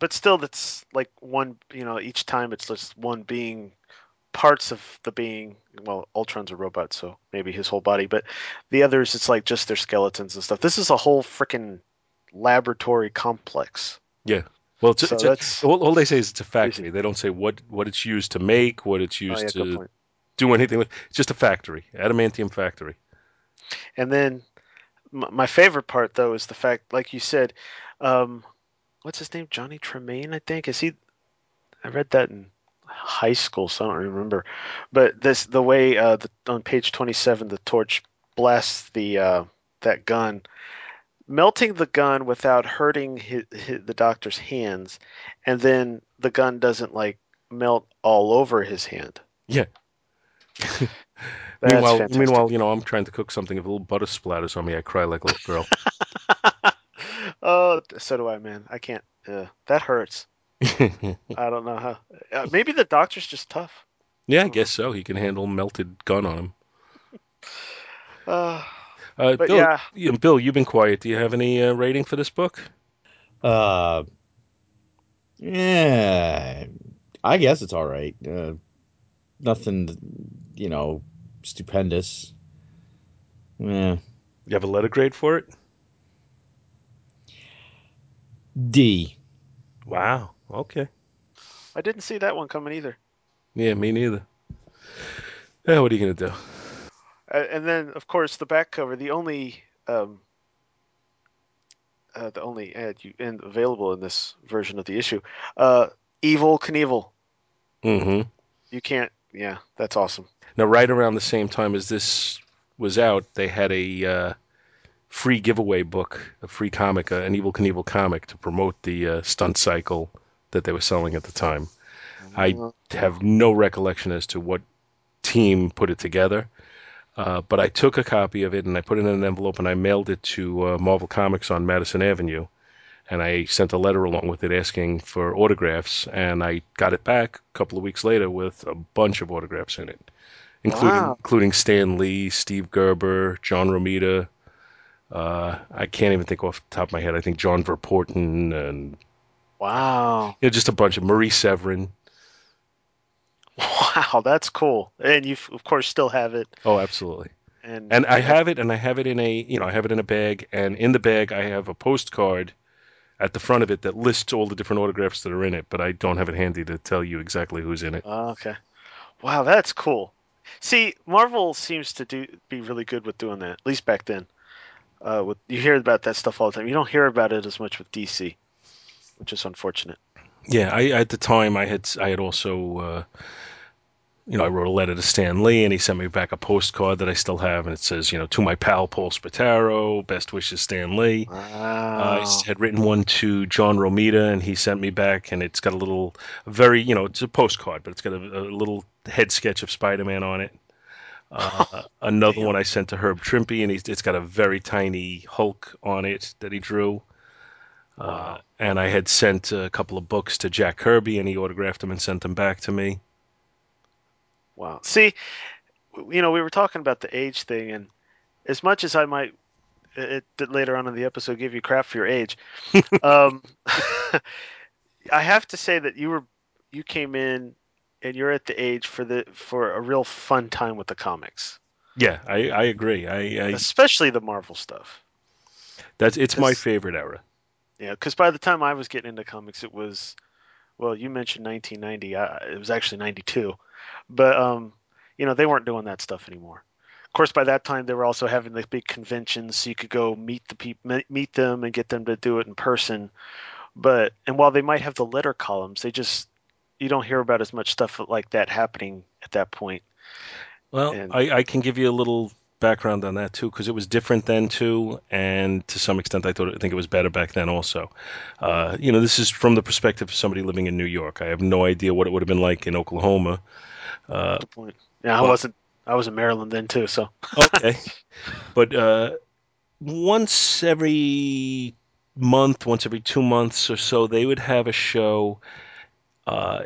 but still, that's like one. You know, each time it's just one being. Parts of the being, well, Ultron's a robot, so maybe his whole body, but the others, it's like just their skeletons and stuff. This is a whole freaking laboratory complex. Yeah. Well, it's, so it's, that's, all, all they say is it's a factory. They don't say what, what it's used to make, what it's used oh, yeah, to point. do anything with. It's just a factory, adamantium factory. And then my favorite part, though, is the fact, like you said, um, what's his name? Johnny Tremaine, I think. Is he? I read that in high school, so I don't remember. But this, the way uh, the, on page twenty-seven, the torch blasts the uh, that gun. Melting the gun without hurting his, his, the doctor's hands, and then the gun doesn't like melt all over his hand. Yeah. meanwhile, fantastic. meanwhile, you know, I'm trying to cook something. If a little butter splatters on me, I cry like a little girl. Oh, so do I, man. I can't. Uh, that hurts. I don't know how. Uh, maybe the doctor's just tough. Yeah, I, I guess know. so. He can handle melted gun on him. Uh. Uh, Bill, yeah. you, Bill, you've been quiet. Do you have any uh, rating for this book? Uh, yeah, I guess it's all right. Uh, nothing, you know, stupendous. Yeah. You have a letter grade for it? D. Wow. Okay. I didn't see that one coming either. Yeah, me neither. Yeah, what are you going to do? And then, of course, the back cover, the only um, uh, the only ad you, and available in this version of the issue, uh, Evil Knievel. Mm-hmm. You can't, yeah, that's awesome. Now, right around the same time as this was out, they had a uh, free giveaway book, a free comic, uh, an Evil Knievel comic to promote the uh, stunt cycle that they were selling at the time. I have no recollection as to what team put it together. Uh, but I took a copy of it and I put it in an envelope and I mailed it to uh, Marvel Comics on Madison Avenue. And I sent a letter along with it asking for autographs. And I got it back a couple of weeks later with a bunch of autographs in it, including wow. including Stan Lee, Steve Gerber, John Romita. Uh, I can't even think off the top of my head. I think John Verporten and wow, you know, just a bunch of Marie Severin. Wow, that's cool. And you, of course, still have it. Oh, absolutely. And, and I have it, and I have it in a, you know, I have it in a bag, and in the bag I have a postcard at the front of it that lists all the different autographs that are in it, but I don't have it handy to tell you exactly who's in it. Oh, okay. Wow, that's cool. See, Marvel seems to do be really good with doing that, at least back then. Uh, with, you hear about that stuff all the time. You don't hear about it as much with D C, which is unfortunate. Yeah, I, at the time I had I had also, uh, you know, I wrote a letter to Stan Lee and he sent me back a postcard that I still have and it says, you know, to my pal Paul Spataro, best wishes Stan Lee. Wow. Uh, I had written one to John Romita and he sent me back and it's got a little, very, you know, it's a postcard, but it's got a, a little head sketch of Spider-Man on it. Uh, another Damn. one I sent to Herb Trimpe and he's, it's got a very tiny Hulk on it that he drew. Uh, and I had sent a couple of books to Jack Kirby, and he autographed them and sent them back to me. Wow. See, you know, we were talking about the age thing, and as much as I might it, it, later on in the episode give you crap for your age, um, I have to say that you were you came in and you're at the age for the for a real fun time with the comics. Yeah, I, I agree. I, I especially the Marvel stuff. That's it's That's, my favorite era. Yeah, because by the time I was getting into comics, it was, well, you mentioned nineteen ninety. I, it was actually ninety-two. But, um, you know, they weren't doing that stuff anymore. Of course, by that time, they were also having the big conventions, so you could go meet the people, meet them and get them to do it in person. But and while they might have the letter columns, they just, you don't hear about as much stuff like that happening at that point. Well, and, I, I can give you a little background on that too, because it was different then too, and to some extent I thought I think it was better back then also. Uh, you know, this is from the perspective of somebody living in New York. I have no idea what it would have been like in Oklahoma. Uh, Good point. Yeah, I well, wasn't. I was in Maryland then too, so okay. But uh, once every month, once every two months or so, they would have a show uh,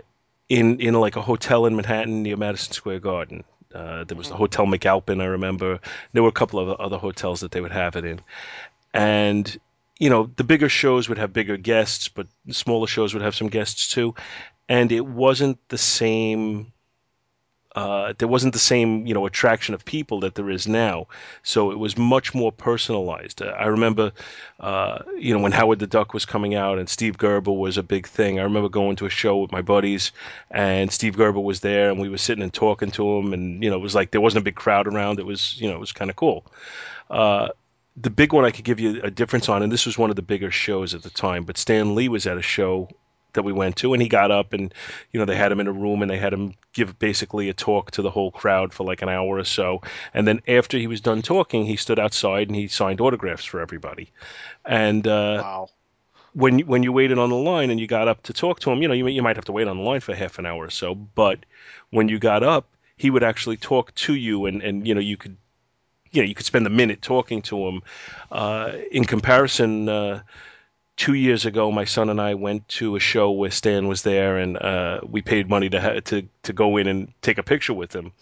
in in like a hotel in Manhattan near Madison Square Garden. Uh, there was the Hotel McAlpin, I remember. There were a couple of other hotels that they would have it in. And, you know, the bigger shows would have bigger guests, but the smaller shows would have some guests too. And it wasn't the same Uh, there wasn't the same, you know, attraction of people that there is now. So it was much more personalized. Uh, I remember, uh, you know, when Howard the Duck was coming out and Steve Gerber was a big thing. I remember going to a show with my buddies and Steve Gerber was there and we were sitting and talking to him. And, you know, it was like there wasn't a big crowd around. It was, you know, it was kind of cool. Uh, the big one I could give you a difference on, and this was one of the bigger shows at the time, but Stan Lee was at a show that we went to, and he got up and, you know, they had him in a room and they had him give basically a talk to the whole crowd for like an hour or so. And then after he was done talking, he stood outside and he signed autographs for everybody. And, uh, wow. when, when you waited on the line and you got up to talk to him, you know, you, you might have to wait on the line for half an hour or so, but when you got up, he would actually talk to you and, and, you know, you could, you know, you could spend a minute talking to him, uh, in comparison, uh, Two years ago, my son and I went to a show where Stan was there, and uh, we paid money to, ha- to to go in and take a picture with him.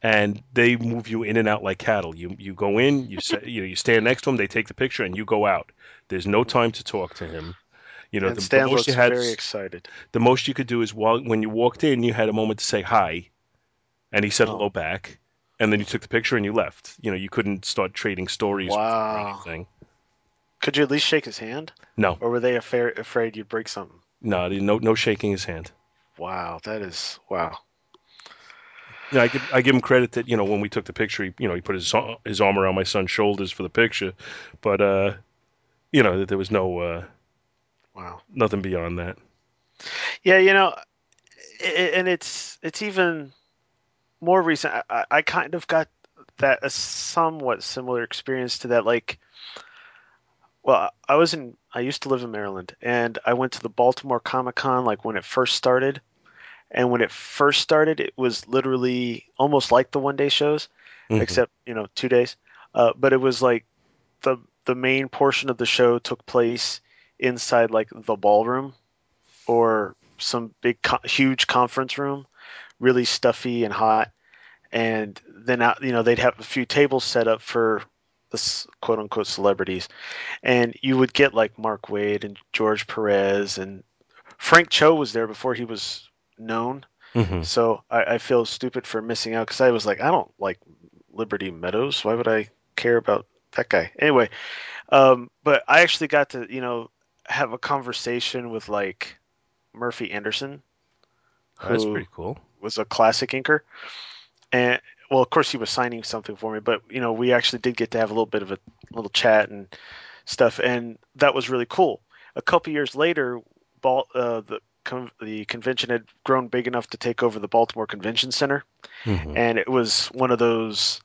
And they move you in and out like cattle. You you go in, you sa- you know, you stand next to him, they take the picture, and you go out. There's no time to talk to him. You know, and the, Stan the most was you had, very excited. The most you could do is while when you walked in, you had a moment to say hi, and he said oh. hello back, and then you took the picture and you left. You know, you couldn't start trading stories wow. or anything. Could you at least shake his hand? No. Or were they affa- afraid you'd break something? No, no, no shaking his hand. Wow, that is wow. Yeah, I give I give him credit that, you know, when we took the picture, he, you know, he put his his arm around my son's shoulders for the picture, but uh, you know, that there was no uh, wow, nothing beyond that. Yeah, you know, it, and it's it's even more recent. I, I kind of got that a somewhat similar experience to that, like. Well, I was in. I used to live in Maryland, and I went to the Baltimore Comic Con like when it first started. And when it first started, it was literally almost like the one-day shows, mm-hmm. except you know two days. Uh, but it was like the the main portion of the show took place inside like the ballroom or some big co- huge conference room, really stuffy and hot. And then out, you know, they'd have a few tables set up for the quote-unquote celebrities, and you would get like Mark Waid and George Perez, and Frank Cho was there before he was known. Mm-hmm. So I, I feel stupid for missing out because I was like, I don't like Liberty Meadows. Why would I care about that guy? Anyway, um, but I actually got to, you know, have a conversation with like Murphy Anderson, who That's pretty cool. was a classic inker, and. Well, of course, he was signing something for me, but you know, we actually did get to have a little bit of a little chat and stuff, and that was really cool. A couple years later, ball, uh, the com- the convention had grown big enough to take over the Baltimore Convention Center, mm-hmm. and it was one of those.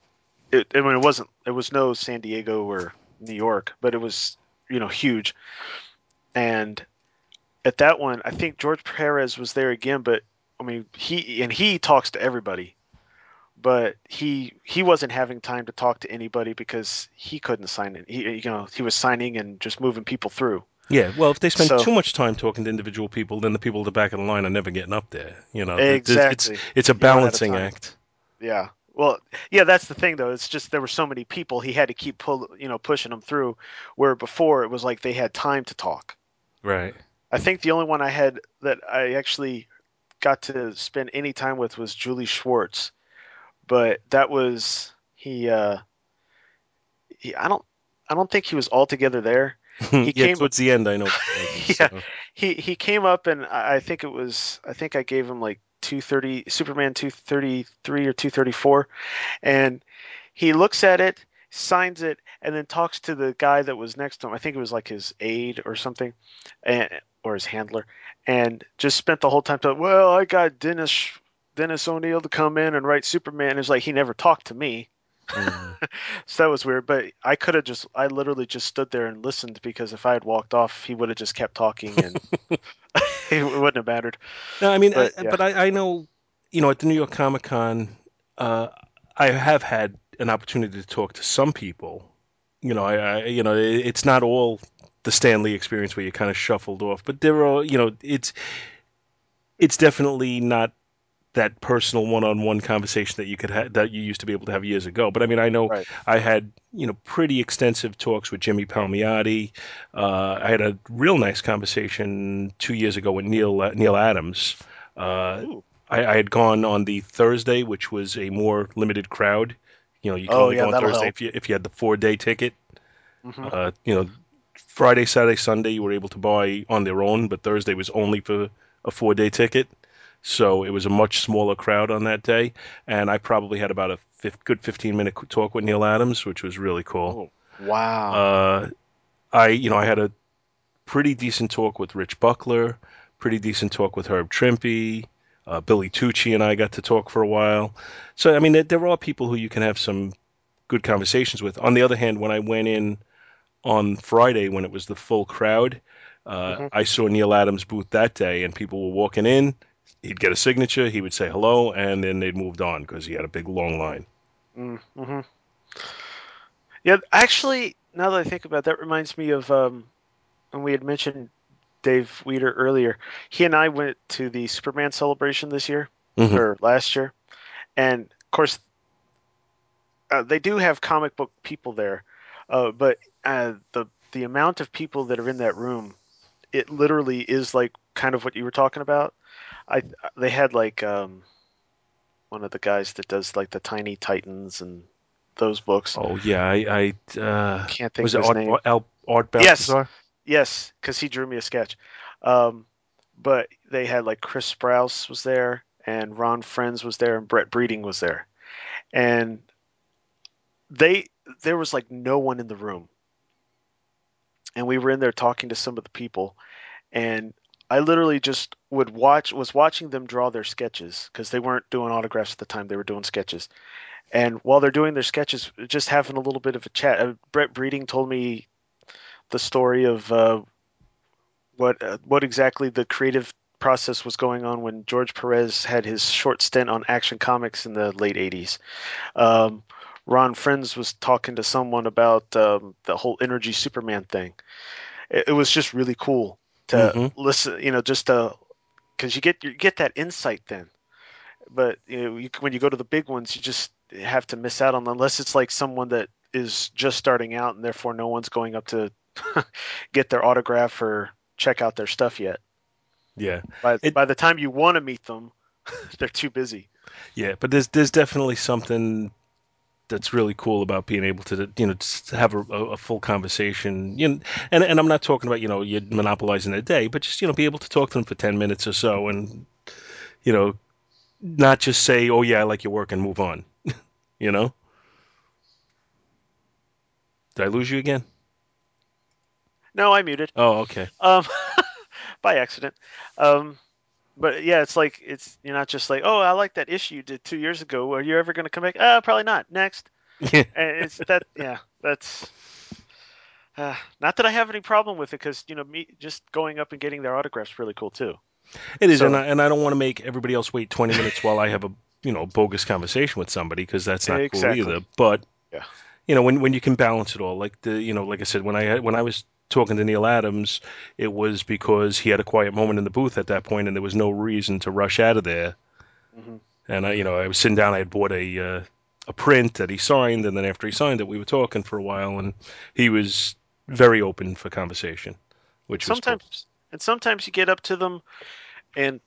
It, I mean, it wasn't. It was no San Diego or New York, but it was, you know, huge. And at that one, I think George Perez was there again, but I mean, he and he talks to everybody. But he he wasn't having time to talk to anybody because he couldn't sign it. He, you know, he was signing and just moving people through. Yeah, well, if they spend so, too much time talking to individual people, then the people at the back of the line are never getting up there. You know, exactly. It's, it's a balancing act. Yeah. Well, yeah, that's the thing though. It's just there were so many people he had to keep pull, you know, pushing them through. Where before it was like they had time to talk. Right. I think the only one I had that I actually got to spend any time with was Julie Schwartz. But that was he, uh, he. I don't. I don't think he was altogether there. He yeah, came towards up, the end. I know. yeah, so. he he came up and I think it was. I think I gave him like two thirty Superman two thirty-three or two thirty-four, and he looks at it, signs it, and then talks to the guy that was next to him. I think it was like his aide or something, and or his handler, and just spent the whole time talking. Well, I got Dennis. Sh- Dennis O'Neill to come in and write Superman. Is like he never talked to me, mm. so that was weird. But I could have just—I literally just stood there and listened because if I had walked off, he would have just kept talking, and it wouldn't have mattered. No, I mean, but, I, yeah. but I, I know, you know, at the New York Comic Con, uh, I have had an opportunity to talk to some people. You know, I, I you know, it, it's not all the Stan Lee experience where you're kind of shuffled off, but there are, you know, it's it's definitely not. That personal one-on-one conversation that you could ha- that you used to be able to have years ago. But I mean, I know right. I had, you know, pretty extensive talks with Jimmy Palmiotti. Uh, I had a real nice conversation two years ago with Neil uh, Neil Adams. Uh, I, I had gone on the Thursday, which was a more limited crowd. You know, you can oh, only yeah, go on Thursday if you, if you had the four-day ticket. Mm-hmm. Uh, you know, Friday, Saturday, Sunday, you were able to buy on their own, but Thursday was only for a four-day ticket. So it was a much smaller crowd on that day. And I probably had about a fifth, good fifteen-minute talk with Neil Adams, which was really cool. Oh, wow. Uh, I, you know, I had a pretty decent talk with Rich Buckler, pretty decent talk with Herb Trimpe. Uh, Billy Tucci and I got to talk for a while. So, I mean, there, there are people who you can have some good conversations with. On the other hand, when I went in on Friday, when it was the full crowd, uh, mm-hmm. I saw Neil Adams' booth that day, and people were walking in. He'd get a signature, he would say hello, and then they'd moved on because he had a big, long line. Mm-hmm. Yeah, actually, now that I think about it, that reminds me of um, when we had mentioned Dave Weeder earlier. He and I went to the Superman celebration this year, mm-hmm. or last year, and of course uh, they do have comic book people there, uh, but uh, the the amount of people that are in that room, it literally is like kind of what you were talking about. I they had like um, one of the guys that does like the Tiny Titans and those books. Oh yeah, I, I uh, can't think was of his Art, name. Art, Art Balthazar? Yes. Yes, because he drew me a sketch. Um, but they had like Chris Sprouse was there, and Ron Friends was there, and Brett Breeding was there. And they there was like no one in the room. And we were in there talking to some of the people. And I literally just would watch was watching them draw their sketches, because they weren't doing autographs at the time. They were doing sketches. And while they're doing their sketches, just having a little bit of a chat. Uh, Brett Breeding told me the story of uh, what uh, what exactly the creative process was going on when George Perez had his short stint on Action Comics in the late eighties. Um, Ron Friends was talking to someone about um, the whole Energy Superman thing. It, it was just really cool to mm-hmm. listen, you know, just to because you get you get that insight then. But you know, you, when you go to the big ones, you just have to miss out on them, unless it's like someone that is just starting out and therefore no one's going up to get their autograph or check out their stuff yet. Yeah. By, it, by the time you want to meet them, they're too busy. Yeah, but there's there's definitely something that's really cool about being able to, you know, just have a, a full conversation. You know, and and I'm not talking about, you know, you're monopolizing their day, but just, you know, be able to talk to them for ten minutes or so, and, you know, not just say, oh yeah, I like your work, and move on. You know? Did I lose you again? No, I muted. Oh, okay. Um, by accident. Um, but yeah, it's like, it's, you're not just like, oh, I like that issue you did two years ago. Are you ever going to come back? Uh, probably not. Next. And it's that, yeah, that's, uh, not that I have any problem with it, because, you know, me just going up and getting their autographs is really cool too. It is. So, and, I, and I don't want to make everybody else wait twenty minutes while I have a, you know, bogus conversation with somebody, because that's not exactly cool either. But, yeah. You know, when, when you can balance it all, like the, you know, like I said, when I, when I was talking to Neil Adams, it was because he had a quiet moment in the booth at that point, and there was no reason to rush out of there. Mm-hmm. And I, you know, I was sitting down. I had bought a uh, a print that he signed, and then after he signed it, we were talking for a while, and he was very open for conversation. Which sometimes, was cool. And sometimes you get up to them, and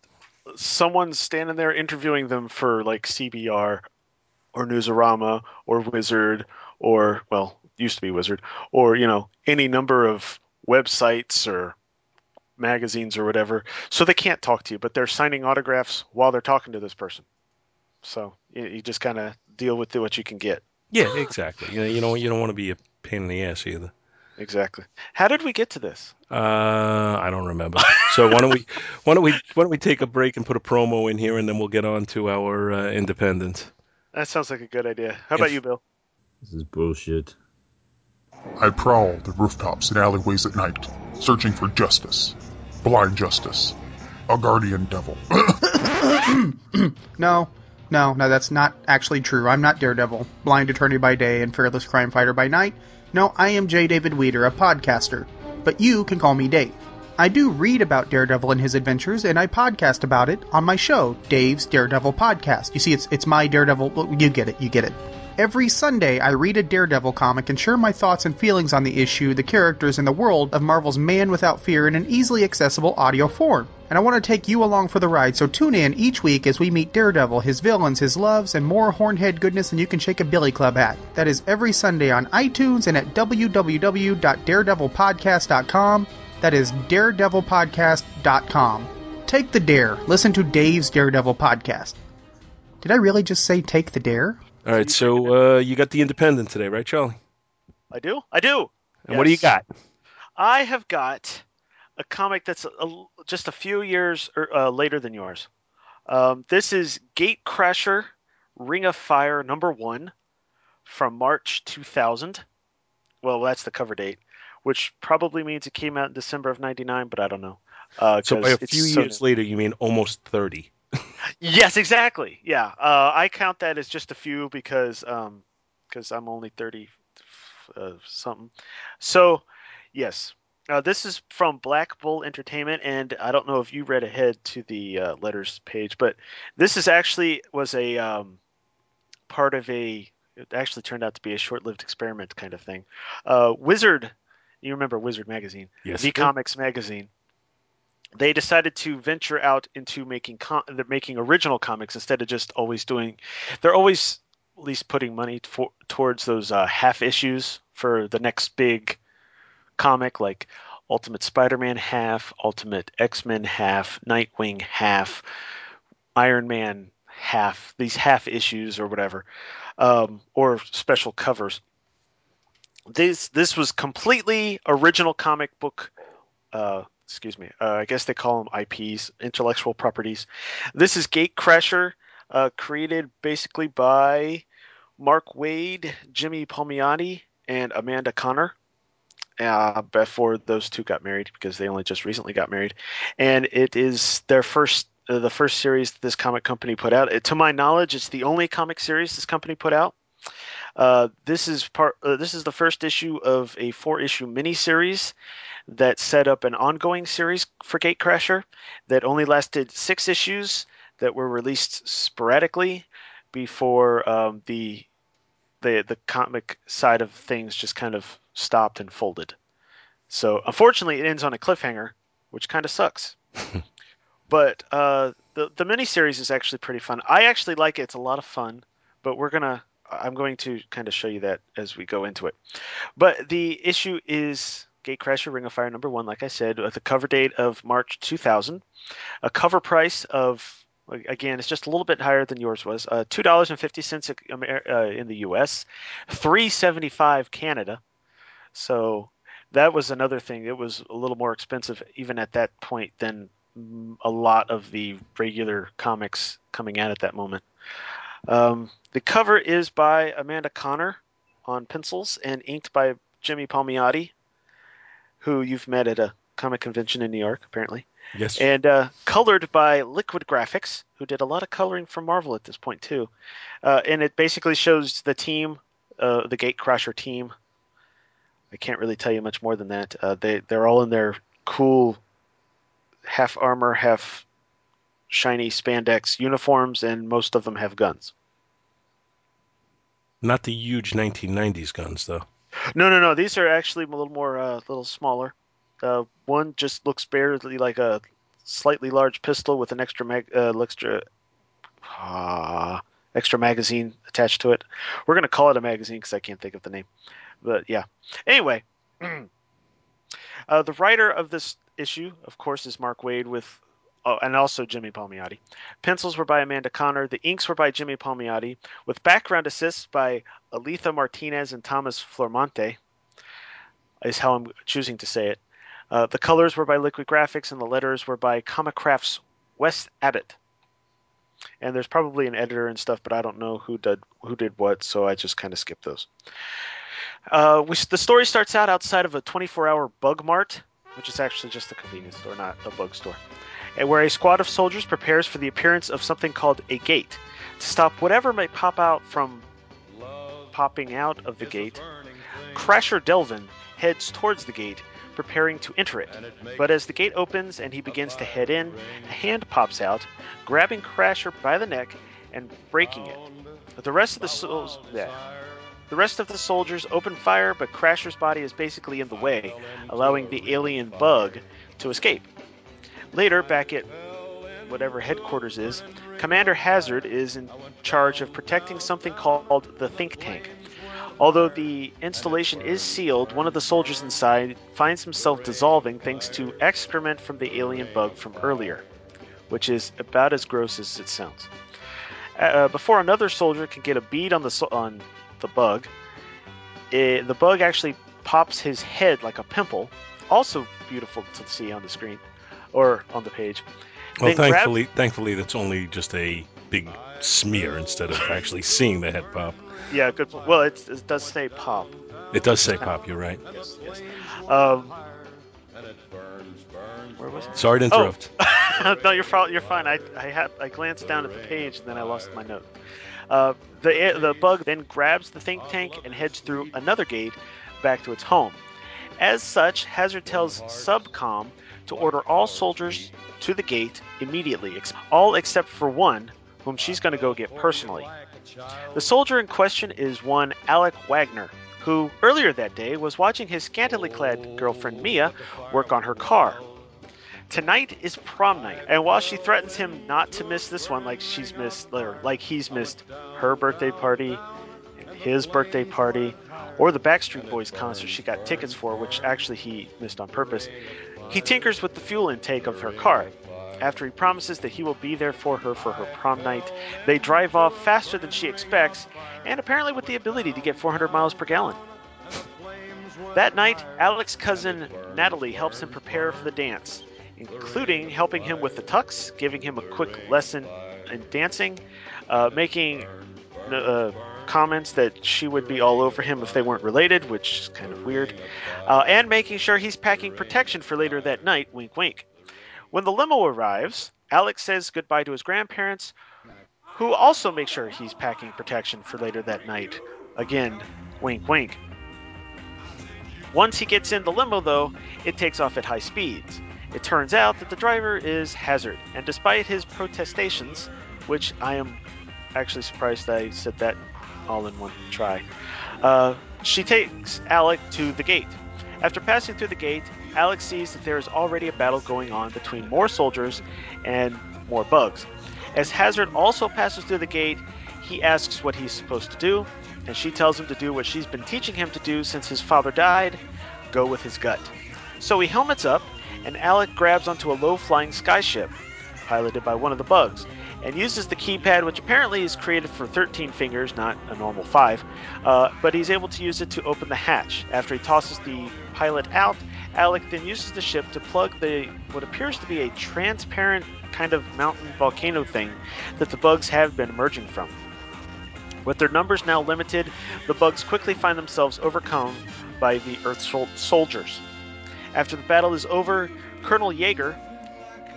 someone's standing there interviewing them for like C B R or Newsarama or Wizard or well. used to be Wizard, or, you know, any number of websites or magazines or whatever. So they can't talk to you, but they're signing autographs while they're talking to this person. So you just kind of deal with what you can get. Yeah, exactly. You know, you don't, you don't want to be a pain in the ass either. Exactly. How did we get to this? Uh, I don't remember. So why don't we, why don't we, why don't we take a break and put a promo in here, and then we'll get on to our uh, independent. That sounds like a good idea. How about you, Bill? This is bullshit. I prowl the rooftops and alleyways at night, searching for justice. Blind justice. A guardian devil. No, no, no, that's not actually true. I'm not Daredevil, blind attorney by day and fearless crime fighter by night. No, I am J. David Weeder, a podcaster. But you can call me Dave. I do read about Daredevil and his adventures, and I podcast about it on my show, Dave's Daredevil Podcast. You see, it's it's my Daredevil... You get it, you get it. Every Sunday, I read a Daredevil comic and share my thoughts and feelings on the issue, the characters, and the world of Marvel's Man Without Fear in an easily accessible audio form. And I want to take you along for the ride, so tune in each week as we meet Daredevil, his villains, his loves, and more hornhead goodness than you can shake a billy club at. That is every Sunday on iTunes and at w w w dot daredevil podcast dot com. That is daredevil podcast dot com. Take the dare. Listen to Dave's Daredevil podcast. Did I really just say take the dare? All right, so uh, you got the Independent today, right, Charlie? I do. I do. And yes. What do you got? I have got a comic that's a, just a few years or, uh, later than yours. Um, this is Gatecrasher, Ring of Fire number one from March two thousand. Well, that's the cover date, which probably means it came out in December of ninety-nine, but I don't know. Uh, so by a few years so later, you mean almost thirty. Yes, exactly. Yeah. Uh, I count that as just a few because um, 'cause I'm only thirty uh, something. So, yes. Uh, this is from Black Bull Entertainment, and I don't know if you read ahead to the uh, letters page, but this is actually was a um, part of a – it actually turned out to be a short-lived experiment kind of thing. Uh, Wizard – you remember Wizard Magazine, yes, the Comics Magazine. They decided to venture out into making com- making original comics instead of just always doing – they're always at least putting money for, towards those uh, half issues for the next big comic, like Ultimate Spider-Man half, Ultimate X-Men half, Nightwing half, Iron Man half, these half issues or whatever, um, or special covers. This, this was completely original comic book uh, – excuse me, uh, I guess they call them I Ps, intellectual properties. This is Gatecrasher, uh, created basically by Mark Waid, Jimmy Palmiotti, and Amanda Connor, uh, before those two got married, because they only just recently got married. And it is their first, uh, the first series that this comic company put out. It, to my knowledge, it's the only comic series this company put out. Uh, this is part. Uh, this is the first issue of a four-issue miniseries that set up an ongoing series for Gatecrasher that only lasted six issues that were released sporadically before um, the the the comic side of things just kind of stopped and folded. So unfortunately, it ends on a cliffhanger, which kind of sucks. But uh, the the miniseries is actually pretty fun. I actually like it. It's a lot of fun. But we're gonna. I'm going to kind of show you that as we go into it. But the issue is Gatecrasher, Ring of Fire number one, like I said, with a cover date of March two thousand, a cover price of, again, it's just a little bit higher than yours was, uh, two dollars and fifty cents uh, in the U S, three dollars and seventy-five cents Canada. So that was another thing. It was a little more expensive even at that point than a lot of the regular comics coming out at that moment. Um, the cover is by Amanda Connor on pencils and inked by Jimmy Palmiotti, who you've met at a comic convention in New York, apparently. Yes. And uh, colored by Liquid Graphics, who did a lot of coloring for Marvel at this point, too. Uh, and it basically shows the team, uh, the Gatecrasher team. I can't really tell you much more than that. Uh, they, they're all in their cool half armor, half shiny spandex uniforms, and most of them have guns. Not the huge nineteen nineties guns, though. No, no, no. These are actually a little more, a uh, little smaller. Uh, one just looks barely like a slightly large pistol with an extra mag, uh, extra, uh, extra magazine attached to it. We're gonna call it a magazine because I can't think of the name. But yeah. Anyway, uh, the writer of this issue, of course, is Mark Waid with. Oh, and also Jimmy Palmiotti. Pencils were by Amanda Connor. The inks were by Jimmy Palmiotti, with background assists by Aletha Martinez and Thomas Flormonte, is how I'm choosing to say it. Uh, the colors were by Liquid Graphics, and the letters were by Comicraft's Wes Abbott. And there's probably an editor and stuff, but I don't know who did who did what, so I just kind of skipped those. Uh, we, the story starts out outside of a twenty-four hour bug mart, which is actually just a convenience store, not a bug store, and where a squad of soldiers prepares for the appearance of something called a gate to stop whatever may pop out from popping out of the gate. Crasher Delvin heads towards the gate, preparing to enter it. But as the gate opens and he begins to head in, a hand pops out, grabbing Crasher by the neck and breaking it. But the rest of the souls, yeah. The rest of the soldiers open fire, but Crasher's body is basically in the way, allowing the alien bug to escape. Later, back at whatever headquarters is, Commander Hazard is in charge of protecting something called the think tank. Although the installation is sealed, one of the soldiers inside finds himself dissolving thanks to excrement from the alien bug from earlier, which is about as gross as it sounds. Uh, before another soldier can get a bead on the so- on the bug, it, the bug actually pops his head like a pimple. Also beautiful to see on the screen or on the page. Well, then thankfully, grab- thankfully, that's only just a big smear instead of actually seeing the head pop. Yeah, good. Well, it, it does say pop. It does say pop. You're right. Yes, yes. Um, where was it? Sorry to interrupt. Oh. No, you're you're fine. I I had I glanced down at the page and then I lost my note. Uh, the the bug then grabs the think tank and heads through another gate back to its home. As such, Hazard tells Subcom to order all soldiers to the gate immediately, all except for one, whom she's going to go get personally. The soldier in question is one Alec Wagner, who earlier that day was watching his scantily clad girlfriend Mia work on her car. Tonight is prom night, and while she threatens him not to miss this one, like she's missed, or like he's missed her birthday party, and his birthday party, or the Backstreet Boys concert she got tickets for, which actually he missed on purpose, he tinkers with the fuel intake of her car. After he promises that he will be there for her for her prom night, they drive off faster than she expects, and apparently with the ability to get four hundred miles per gallon. That night, Alec's cousin Natalie helps him prepare for the dance, including helping him with the tux, giving him a quick lesson in dancing, uh, making uh, comments that she would be all over him if they weren't related, which is kind of weird, uh, and making sure he's packing protection for later that night, wink wink. When the limo arrives, Alec says goodbye to his grandparents, who also make sure he's packing protection for later that night. Again, wink wink. Once he gets in the limo, though, it takes off at high speeds. It turns out that the driver is Hazard, and despite his protestations, which I am actually surprised I said that all in one try, uh, she takes Alec to the gate. After passing through the gate, Alec sees that there is already a battle going on between more soldiers and more bugs. As Hazard also passes through the gate, he asks what he's supposed to do, and she tells him to do what she's been teaching him to do since his father died, go with his gut. So he helmets up, and Alec grabs onto a low-flying skyship, piloted by one of the bugs, and uses the keypad, which apparently is created for thirteen fingers, not a normal five, uh, but he's able to use it to open the hatch. After he tosses the pilot out, Alec then uses the ship to plug the what appears to be a transparent kind of mountain volcano thing that the bugs have been emerging from. With their numbers now limited, the bugs quickly find themselves overcome by the Earth sol- soldiers. After the battle is over, Colonel Jaeger,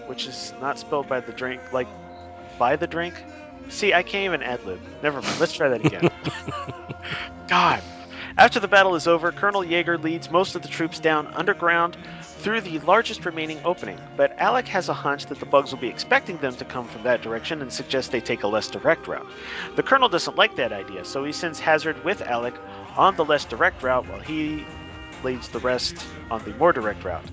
which is not spelled by the drink, like Buy the drink? See, I can't even ad-lib. Never mind. Let's try that again. God. After the battle is over, Colonel Jaeger leads most of the troops down underground through the largest remaining opening, but Alec has a hunch that the bugs will be expecting them to come from that direction and suggests they take a less direct route. The Colonel doesn't like that idea, so he sends Hazard with Alec on the less direct route while he leads the rest on the more direct route.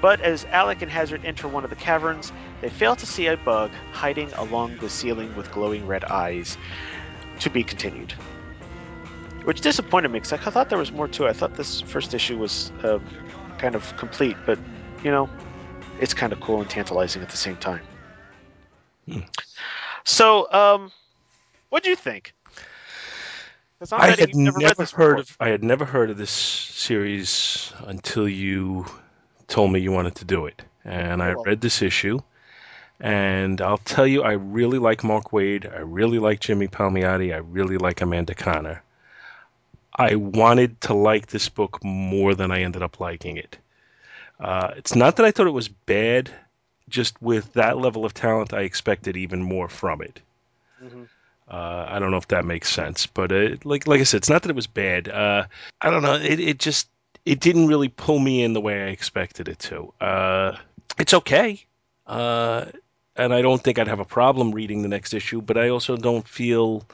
But as Alec and Hazard enter one of the caverns, they fail to see a bug hiding along the ceiling with glowing red eyes. To be continued. Which disappointed me, because I thought there was more to it. I thought this first issue was uh, kind of complete, but, you know, it's kind of cool and tantalizing at the same time. Hmm. So, um, what do you think? I had never, never read heard of, I had never heard of this series until you told me you wanted to do it. And I read this issue, and I'll tell you, I really like Mark Waid. I really like Jimmy Palmiotti. I really like Amanda Connor. I wanted to like this book more than I ended up liking it. Uh, it's not that I thought it was bad, just with that level of talent, I expected even more from it. Mm-hmm. Uh, I don't know if that makes sense, but it, like like I said, it's not that it was bad. Uh, I don't know. It, it just... It didn't really pull me in the way I expected it to. Uh, it's okay. Uh, and I don't think I'd have a problem reading the next issue, but I also don't feel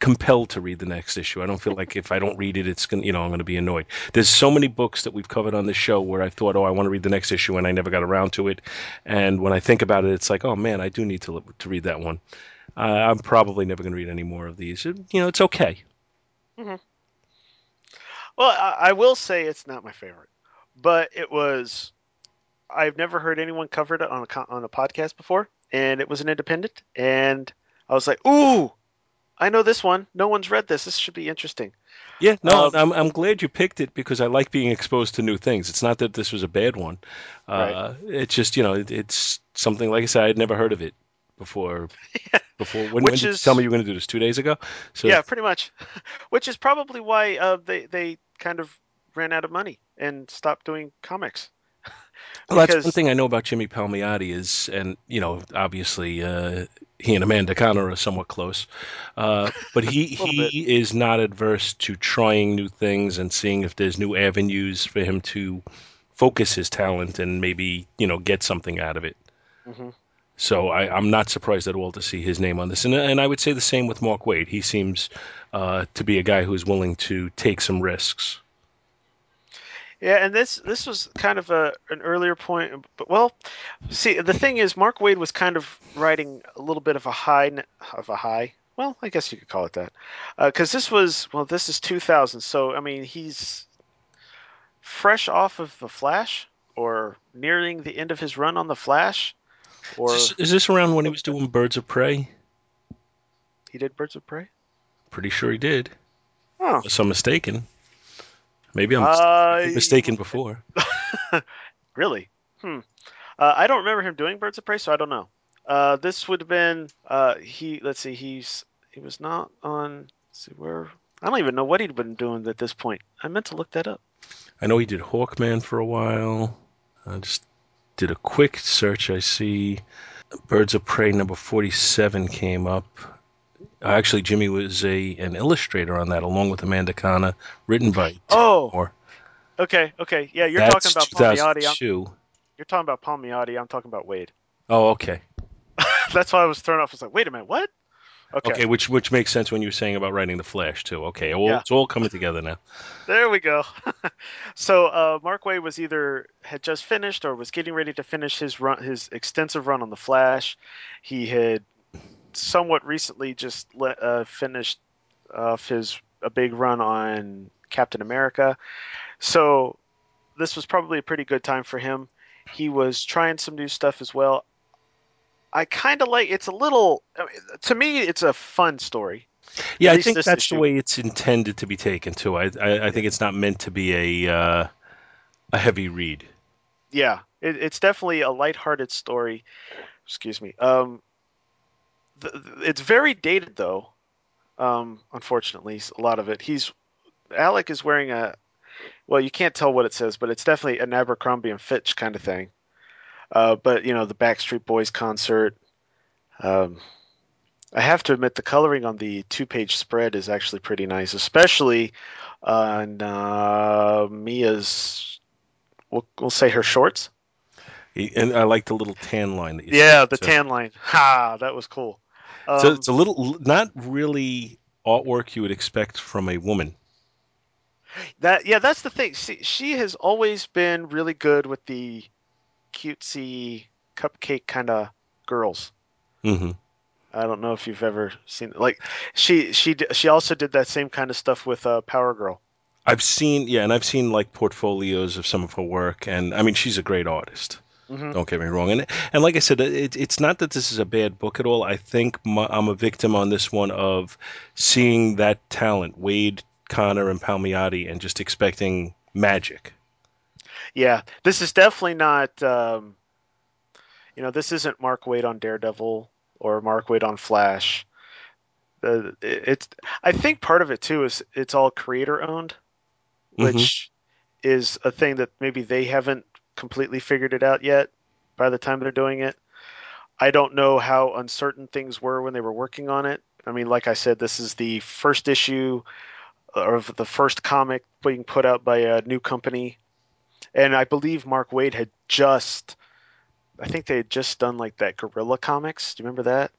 compelled to read the next issue. I don't feel like if I don't read it, it's gonna, you know, I'm going to be annoyed. There's so many books that we've covered on the show where I've thought, oh, I want to read the next issue, and I never got around to it. And when I think about it, it's like, oh man, I do need to to read that one. Uh, I'm probably never going to read any more of these. It, you know, it's okay. Mm-hmm. Well, I, I will say it's not my favorite, but it was. I've never heard anyone cover it on a on a podcast before, and it was an independent, and I was like, ooh. I know this one. No one's read this. This should be interesting. Yeah, no, um, I'm I'm glad you picked it because I like being exposed to new things. It's not that this was a bad one. Uh, right. It's just, you know, it, it's something, like I said, I had never heard of it before. Yeah. Before when, Which when is, did you tell me you were going to do this? Two days ago? So, yeah, pretty much. Which is probably why uh, they, they kind of ran out of money and stopped doing comics. Well, because... that's one thing I know about Jimmy Palmiotti is, and, you know, obviously uh, he and Amanda Connor are somewhat close, uh, but he, he bit. is not adverse to trying new things and seeing if there's new avenues for him to focus his talent and maybe, you know, get something out of it. Mm-hmm. So I, I'm not surprised at all to see his name on this. And, and I would say the same with Mark Waid. He seems uh, to be a guy who's willing to take some risks. Yeah, and this this was kind of a an earlier point, but well, see, the thing is, Mark Waid was kind of riding a little bit of a high of a high. Well, I guess you could call it that, because uh, this was well, this is two thousand, so I mean, he's fresh off of The Flash, or nearing the end of his run on The Flash. Or is this, is this around when he was doing Birds of Prey? He did Birds of Prey? Pretty sure he did. Oh, unless I'm mistaken. Maybe I'm mistaken, uh, mistaken before. Really? Hmm. Uh, I don't remember him doing Birds of Prey, so I don't know. Uh, this would have been uh, he. Let's see. He's he was not on. Let's see where. I don't even know what he'd been doing at this point. I meant to look that up. I know he did Hawkman for a while. I just did a quick search. I see Birds of Prey number forty-seven came up. Actually, Jimmy was a an illustrator on that, along with Amanda Connor, written by Tim Oh, Moore. okay, okay, yeah, you're That's talking about Palmiotti. You're talking about Palmiotti. I'm talking about Waid. Oh, okay. That's why I was thrown off. I was like, wait a minute, what? Okay, okay which which makes sense when you were saying about writing The Flash too. Okay, well, yeah. It's all coming together now. There we go. So uh, Mark Waid was either had just finished or was getting ready to finish his run, his extensive run on The Flash. He had. Somewhat recently just let, uh, finished off his a big run on Captain America. So this was probably a pretty good time for him. He was trying some new stuff as well. I kind of like, it's a little, to me, it's a fun story. Yeah, I think that's issue. the way it's intended to be taken too. I, I, I think it's not meant to be a, uh, a heavy read. Yeah, it, it's definitely a lighthearted story. Excuse me. Um, It's very dated, though. Um, unfortunately, a lot of it. He's Alec is wearing a. Well, you can't tell what it says, but it's definitely an Abercrombie and Fitch kind of thing. Uh, but you know, the Backstreet Boys concert. Um, I have to admit, the coloring on the two-page spread is actually pretty nice, especially on uh, Mia's. We'll, we'll say her shorts. And I like the little tan line. That you yeah, said, the so. tan line. Ha! That was cool. Um, so it's a little, not really artwork you would expect from a woman. That yeah, that's the thing. See, she has always been really good with the cutesy cupcake kind of girls. Mm-hmm. I don't know if you've ever seen like she she she also did that same kind of stuff with uh, Power Girl. I've seen yeah, and I've seen like portfolios of some of her work, and I mean she's a great artist. Mm-hmm. Don't get me wrong. And and like I said, it, it's not that this is a bad book at all. I think my, I'm a victim on this one of seeing that talent, Waid, Connor, and Palmiotti, and just expecting magic. Yeah, this is definitely not, um, you know, this isn't Mark Waid on Daredevil or Mark Waid on Flash. Uh, it, it's I think part of it, too, is it's all creator-owned, which mm-hmm. is a thing that maybe they haven't completely figured it out yet by the time they're doing it. I don't know how uncertain things were when they were working on it. I mean, like I said, this is the first issue of the first comic being put out by a new company. And I believe Mark Waid had just, I think they had just done like that Guerrilla Comics. Do you remember that?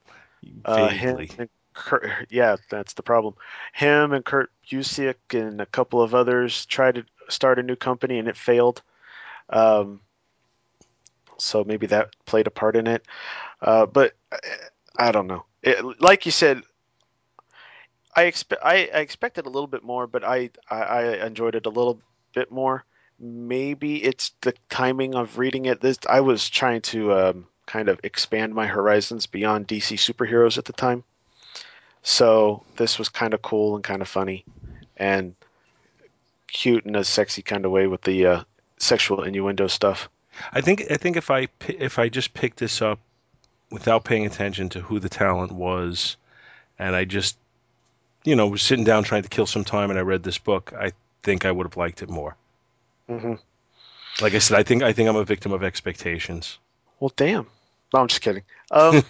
Uh, him and Kurt, yeah, that's the problem. Him and Kurt Busiek and a couple of others tried to start a new company, and it failed. Um, so maybe that played a part in it. Uh, but I don't know. It, like you said, I expect I, I expected a little bit more, but I, I, I enjoyed it a little bit more. Maybe it's the timing of reading it. This I was trying to um, kind of expand my horizons beyond D C superheroes at the time. So this was kind of cool and kind of funny and cute in a sexy kind of way with the uh, sexual innuendo stuff. I think I think if I if I just picked this up without paying attention to who the talent was, and I just, you know, was sitting down trying to kill some time and I read this book, I think I would have liked it more. Mm-hmm. Like I said, I think I think I'm a victim of expectations. Well, damn. No, I'm just kidding. Um,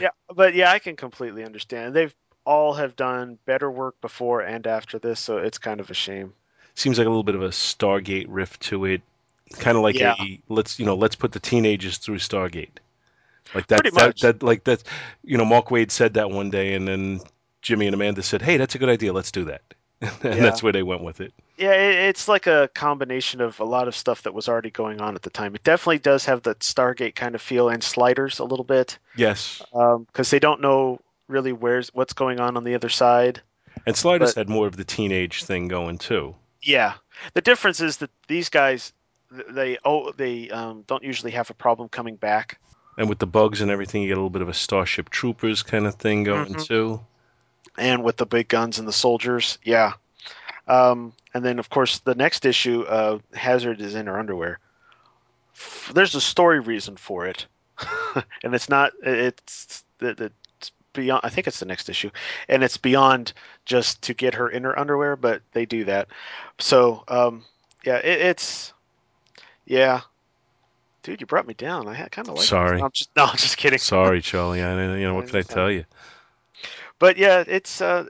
yeah, but yeah, I can completely understand. They've all have done better work before and after this, so it's kind of a shame. Seems like a little bit of a Stargate riff to it, kind of like yeah. a let's you know let's put the teenagers through Stargate, like that, that, that like that. You know, Mark Waid said that one day, and then Jimmy and Amanda said, "Hey, that's a good idea. Let's do that." And yeah. that's where they went with it. Yeah, it's like a combination of a lot of stuff that was already going on at the time. It definitely does have that Stargate kind of feel and Sliders a little bit. Yes. Because um, they don't know really where's what's going on on the other side. And Sliders but, had more of the teenage thing going too. Yeah. The difference is that these guys, they oh they um, don't usually have a problem coming back. And with the bugs and everything, you get a little bit of a Starship Troopers kind of thing going mm-hmm. too. And with the big guns and the soldiers, yeah. Um, and then, of course, the next issue, uh, Hazard is in her underwear. F- there's a story reason for it, and it's not. It's, it's beyond. I think it's the next issue, and it's beyond just to get her in her underwear. But they do that. So, um, yeah, it, it's yeah. Dude, you brought me down. I kind of like. Sorry. It. No, I'm just, no, I'm just kidding. Sorry, Charlie. I didn't, you know what can I tell you? But yeah, it's uh,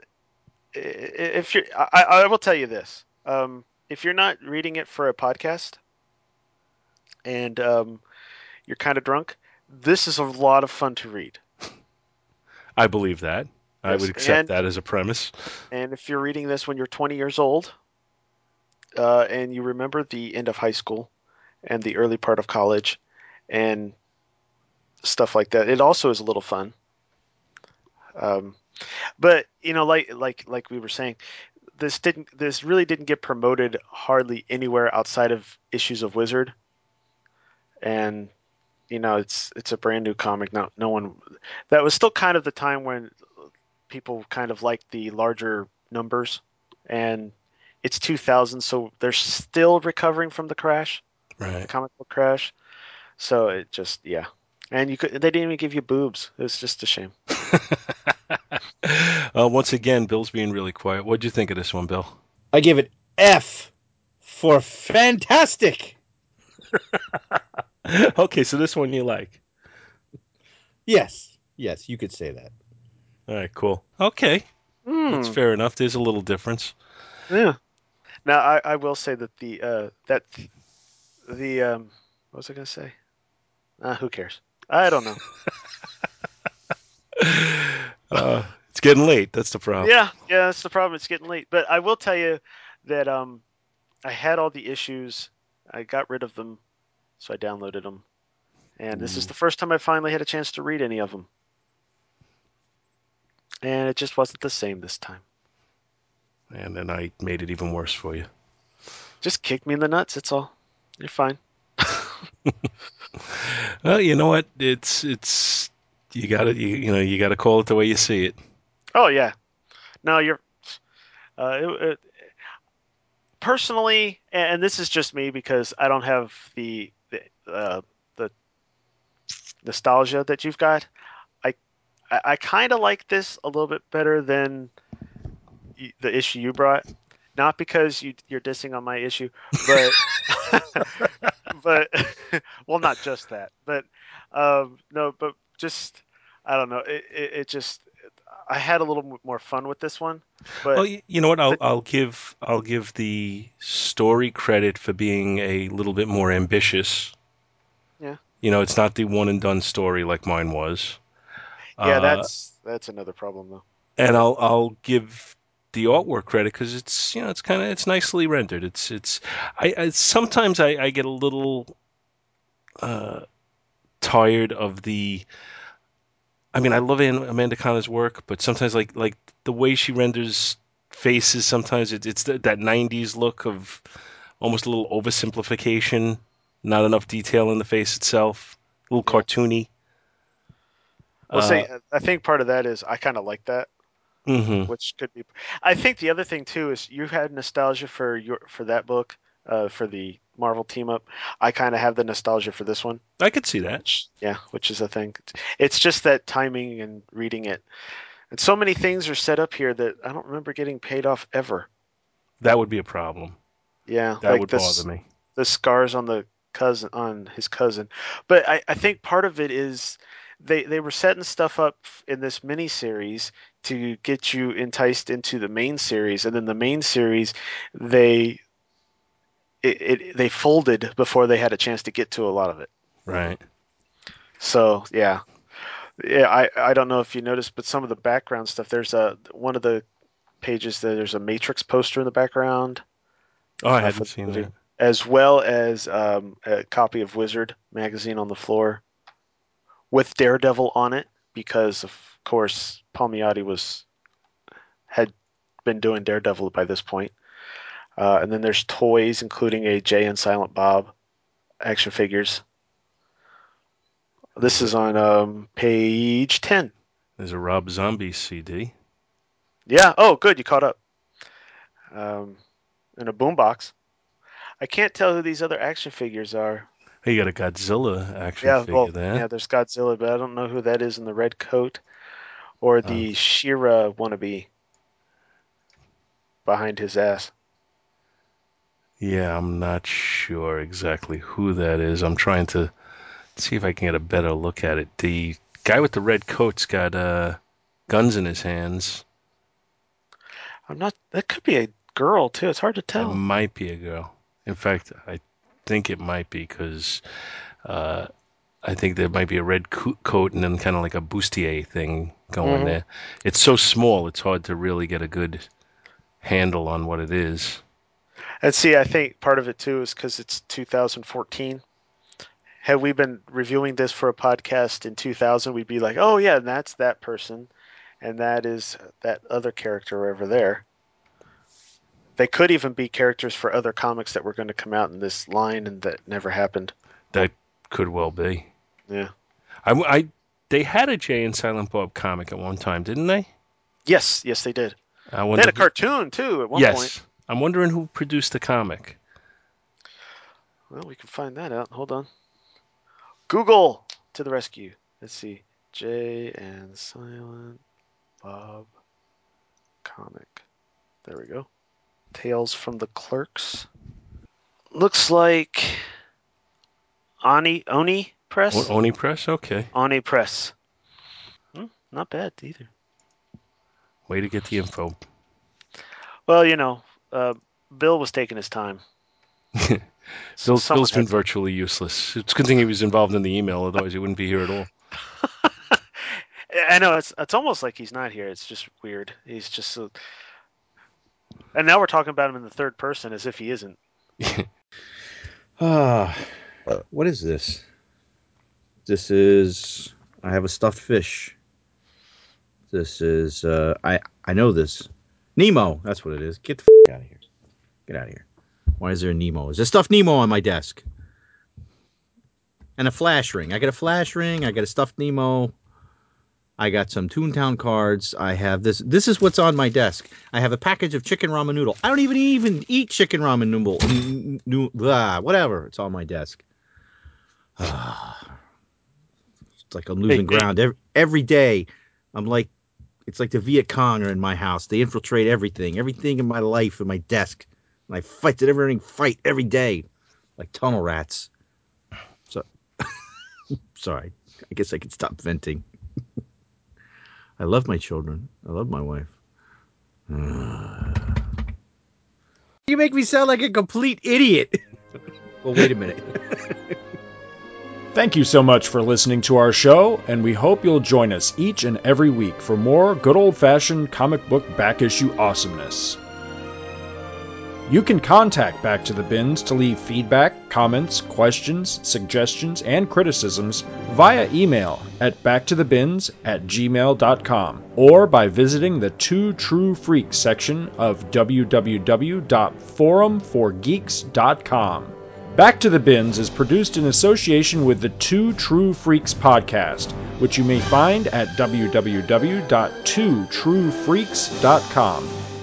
if you're, I, I will tell you this: um, if you're not reading it for a podcast and um, you're kind of drunk, this is a lot of fun to read. I believe that. I yes. would accept and, that as a premise. And if you're reading this when you're twenty years old, uh, and you remember the end of high school and the early part of college and stuff like that, it also is a little fun. Um, but you know, like, like, like we were saying, this didn't, this really didn't get promoted hardly anywhere outside of issues of Wizard. And, you know, it's, it's a brand new comic. Now, no one, that was still kind of the time when people kind of liked the larger numbers, and it's two thousand. So they're still recovering from the crash, right. the comic book crash. So it just, yeah. And you could, they didn't even give you boobs. It was just a shame. uh, once again, Bill's being really quiet. What'd you think of this one, Bill? I give it F for fantastic. Okay, so this one you like? Yes. Yes, you could say that. All right, cool. Okay. Mm. That's fair enough. There's a little difference. Yeah. Now, I, I will say that the, uh, that the, um, what was I going to say? Uh, who cares? I don't know. uh, it's getting late. That's the problem. Yeah, yeah, that's the problem. It's getting late. But I will tell you that um, I had all the issues. I got rid of them, so I downloaded them. And this mm. is the first time I finally had a chance to read any of them. And it just wasn't the same this time. And then I made it even worse for you. Just kick me in the nuts, that's all. You're fine. Well, you know what? It's it's you got to you, you know you got to call it the way you see it. Oh yeah, no, you're uh, it, it, personally, and this is just me because I don't have the the, uh, the nostalgia that you've got. I I, I kind of like this a little bit better than the issue you brought. Not because you, you're dissing on my issue, but but well, not just that, but um, no, but just I don't know. It, it, it just I had a little more fun with this one. But well, you know what? I'll, the, I'll give I'll give the story credit for being a little bit more ambitious. Yeah. You know, it's not the one and done story like mine was. Yeah, uh, that's that's another problem though. And I'll I'll give the artwork credit because it's you know it's kind of it's nicely rendered. It's it's I, I sometimes I, I get a little uh, tired of the. I mean, I love Amanda Connor's work, but sometimes like like the way she renders faces, sometimes it, it's th- that nineties look of almost a little oversimplification, not enough detail in the face itself, a little cartoony. Well, uh, say, I think part of that is I kind of like that, mm-hmm. which could be. I think the other thing too is you had nostalgia for your for that book, uh, for the Marvel team up. I kind of have the nostalgia for this one. I could see that. Which, yeah, which is a thing. It's just that timing and reading it. And so many things are set up here that I don't remember getting paid off ever. That would be a problem. Yeah, that like would the, bother me. The scars on the cousin on his cousin. But I, I think part of it is they they were setting stuff up in this mini series to get you enticed into the main series, and then the main series they It, it, they folded before they had a chance to get to a lot of it. Right. So, yeah. Yeah, I, I don't know if you noticed, but some of the background stuff, there's a one of the pages, that there's a Matrix poster in the background. Oh, I hadn't seen that. As well as um, a copy of Wizard magazine on the floor with Daredevil on it because, of course, Palmiotti was had been doing Daredevil by this point. Uh, and then there's toys, including a Jay and Silent Bob action figures. This is on um, page ten. There's a Rob Zombie C D. Yeah. Oh, good. You caught up. Um, and a boombox. I can't tell who these other action figures are. Hey, you got a Godzilla action yeah, figure well, there. Yeah, there's Godzilla, but I don't know who that is in the red coat or the um, She-Ra wannabe behind his ass. Yeah, I'm not sure exactly who that is. I'm trying to see if I can get a better look at it. The guy with the red coat's got uh, guns in his hands. I'm not. That could be a girl too. It's hard to tell. It might be a girl. In fact, I think it might be because uh, I think there might be a red co- coat and then kind of like a bustier thing going mm. there. It's so small, it's hard to really get a good handle on what it is. And see, I think part of it, too, is because it's two thousand fourteen. Had we been reviewing this for a podcast in two thousand, we'd be like, oh, yeah, and that's that person, and that is that other character over there. They could even be characters for other comics that were going to come out in this line and that never happened. That could well be. Yeah. I, I, they had a Jay and Silent Bob comic at one time, didn't they? Yes. Yes, they did. I wonder they had a cartoon, too, at one yes. point. I'm wondering who produced the comic. Well, we can find that out. Hold on. Google to the rescue. Let's see. Jay and Silent Bob comic. There we go. Tales from the Clerks. Looks like Oni Oni Press. Oni Press, okay. Oni Press. Hmm, not bad either. Way to get the info. Well, you know. Uh, Bill was taking his time. Bill, Someone Bill's been virtually useless. It's a good thing he was involved in the email, otherwise he wouldn't be here at all. I know, it's it's almost like he's not here. It's just weird. He's just so... And now we're talking about him in the third person as if he isn't. uh, what is this? This is... I have a stuffed fish. This is... Uh, I, I know this. Nemo, that's what it is. Get the f*** out of here. Get out of here. Why is there a Nemo? Is there stuffed Nemo on my desk? And a flash ring. I got a flash ring. I got a stuffed Nemo. I got some Toontown cards. I have this. This is what's on my desk. I have a package of chicken ramen noodle. I don't even even eat chicken ramen noodle. N- n- blah, whatever. It's on my desk. It's like I'm losing ground. Every, every day, I'm like, it's like the Viet Cong are in my house. They infiltrate everything, everything in my life, in my desk. And I fight to everything, fight every day, like tunnel rats. So, sorry. I guess I could stop venting. I love my children. I love my wife. You make me sound like a complete idiot. Well, wait a minute. Thank you so much for listening to our show, and we hope you'll join us each and every week for more good old-fashioned comic book back issue awesomeness. You can contact Back to the Bins to leave feedback, comments, questions, suggestions, and criticisms via email at backtothebins at gmail dot com or by visiting the Two True Freaks section of w w w dot forum for geeks dot com. Back to the Bins is produced in association with the Two True Freaks podcast, which you may find at w w w dot two true freaks dot com.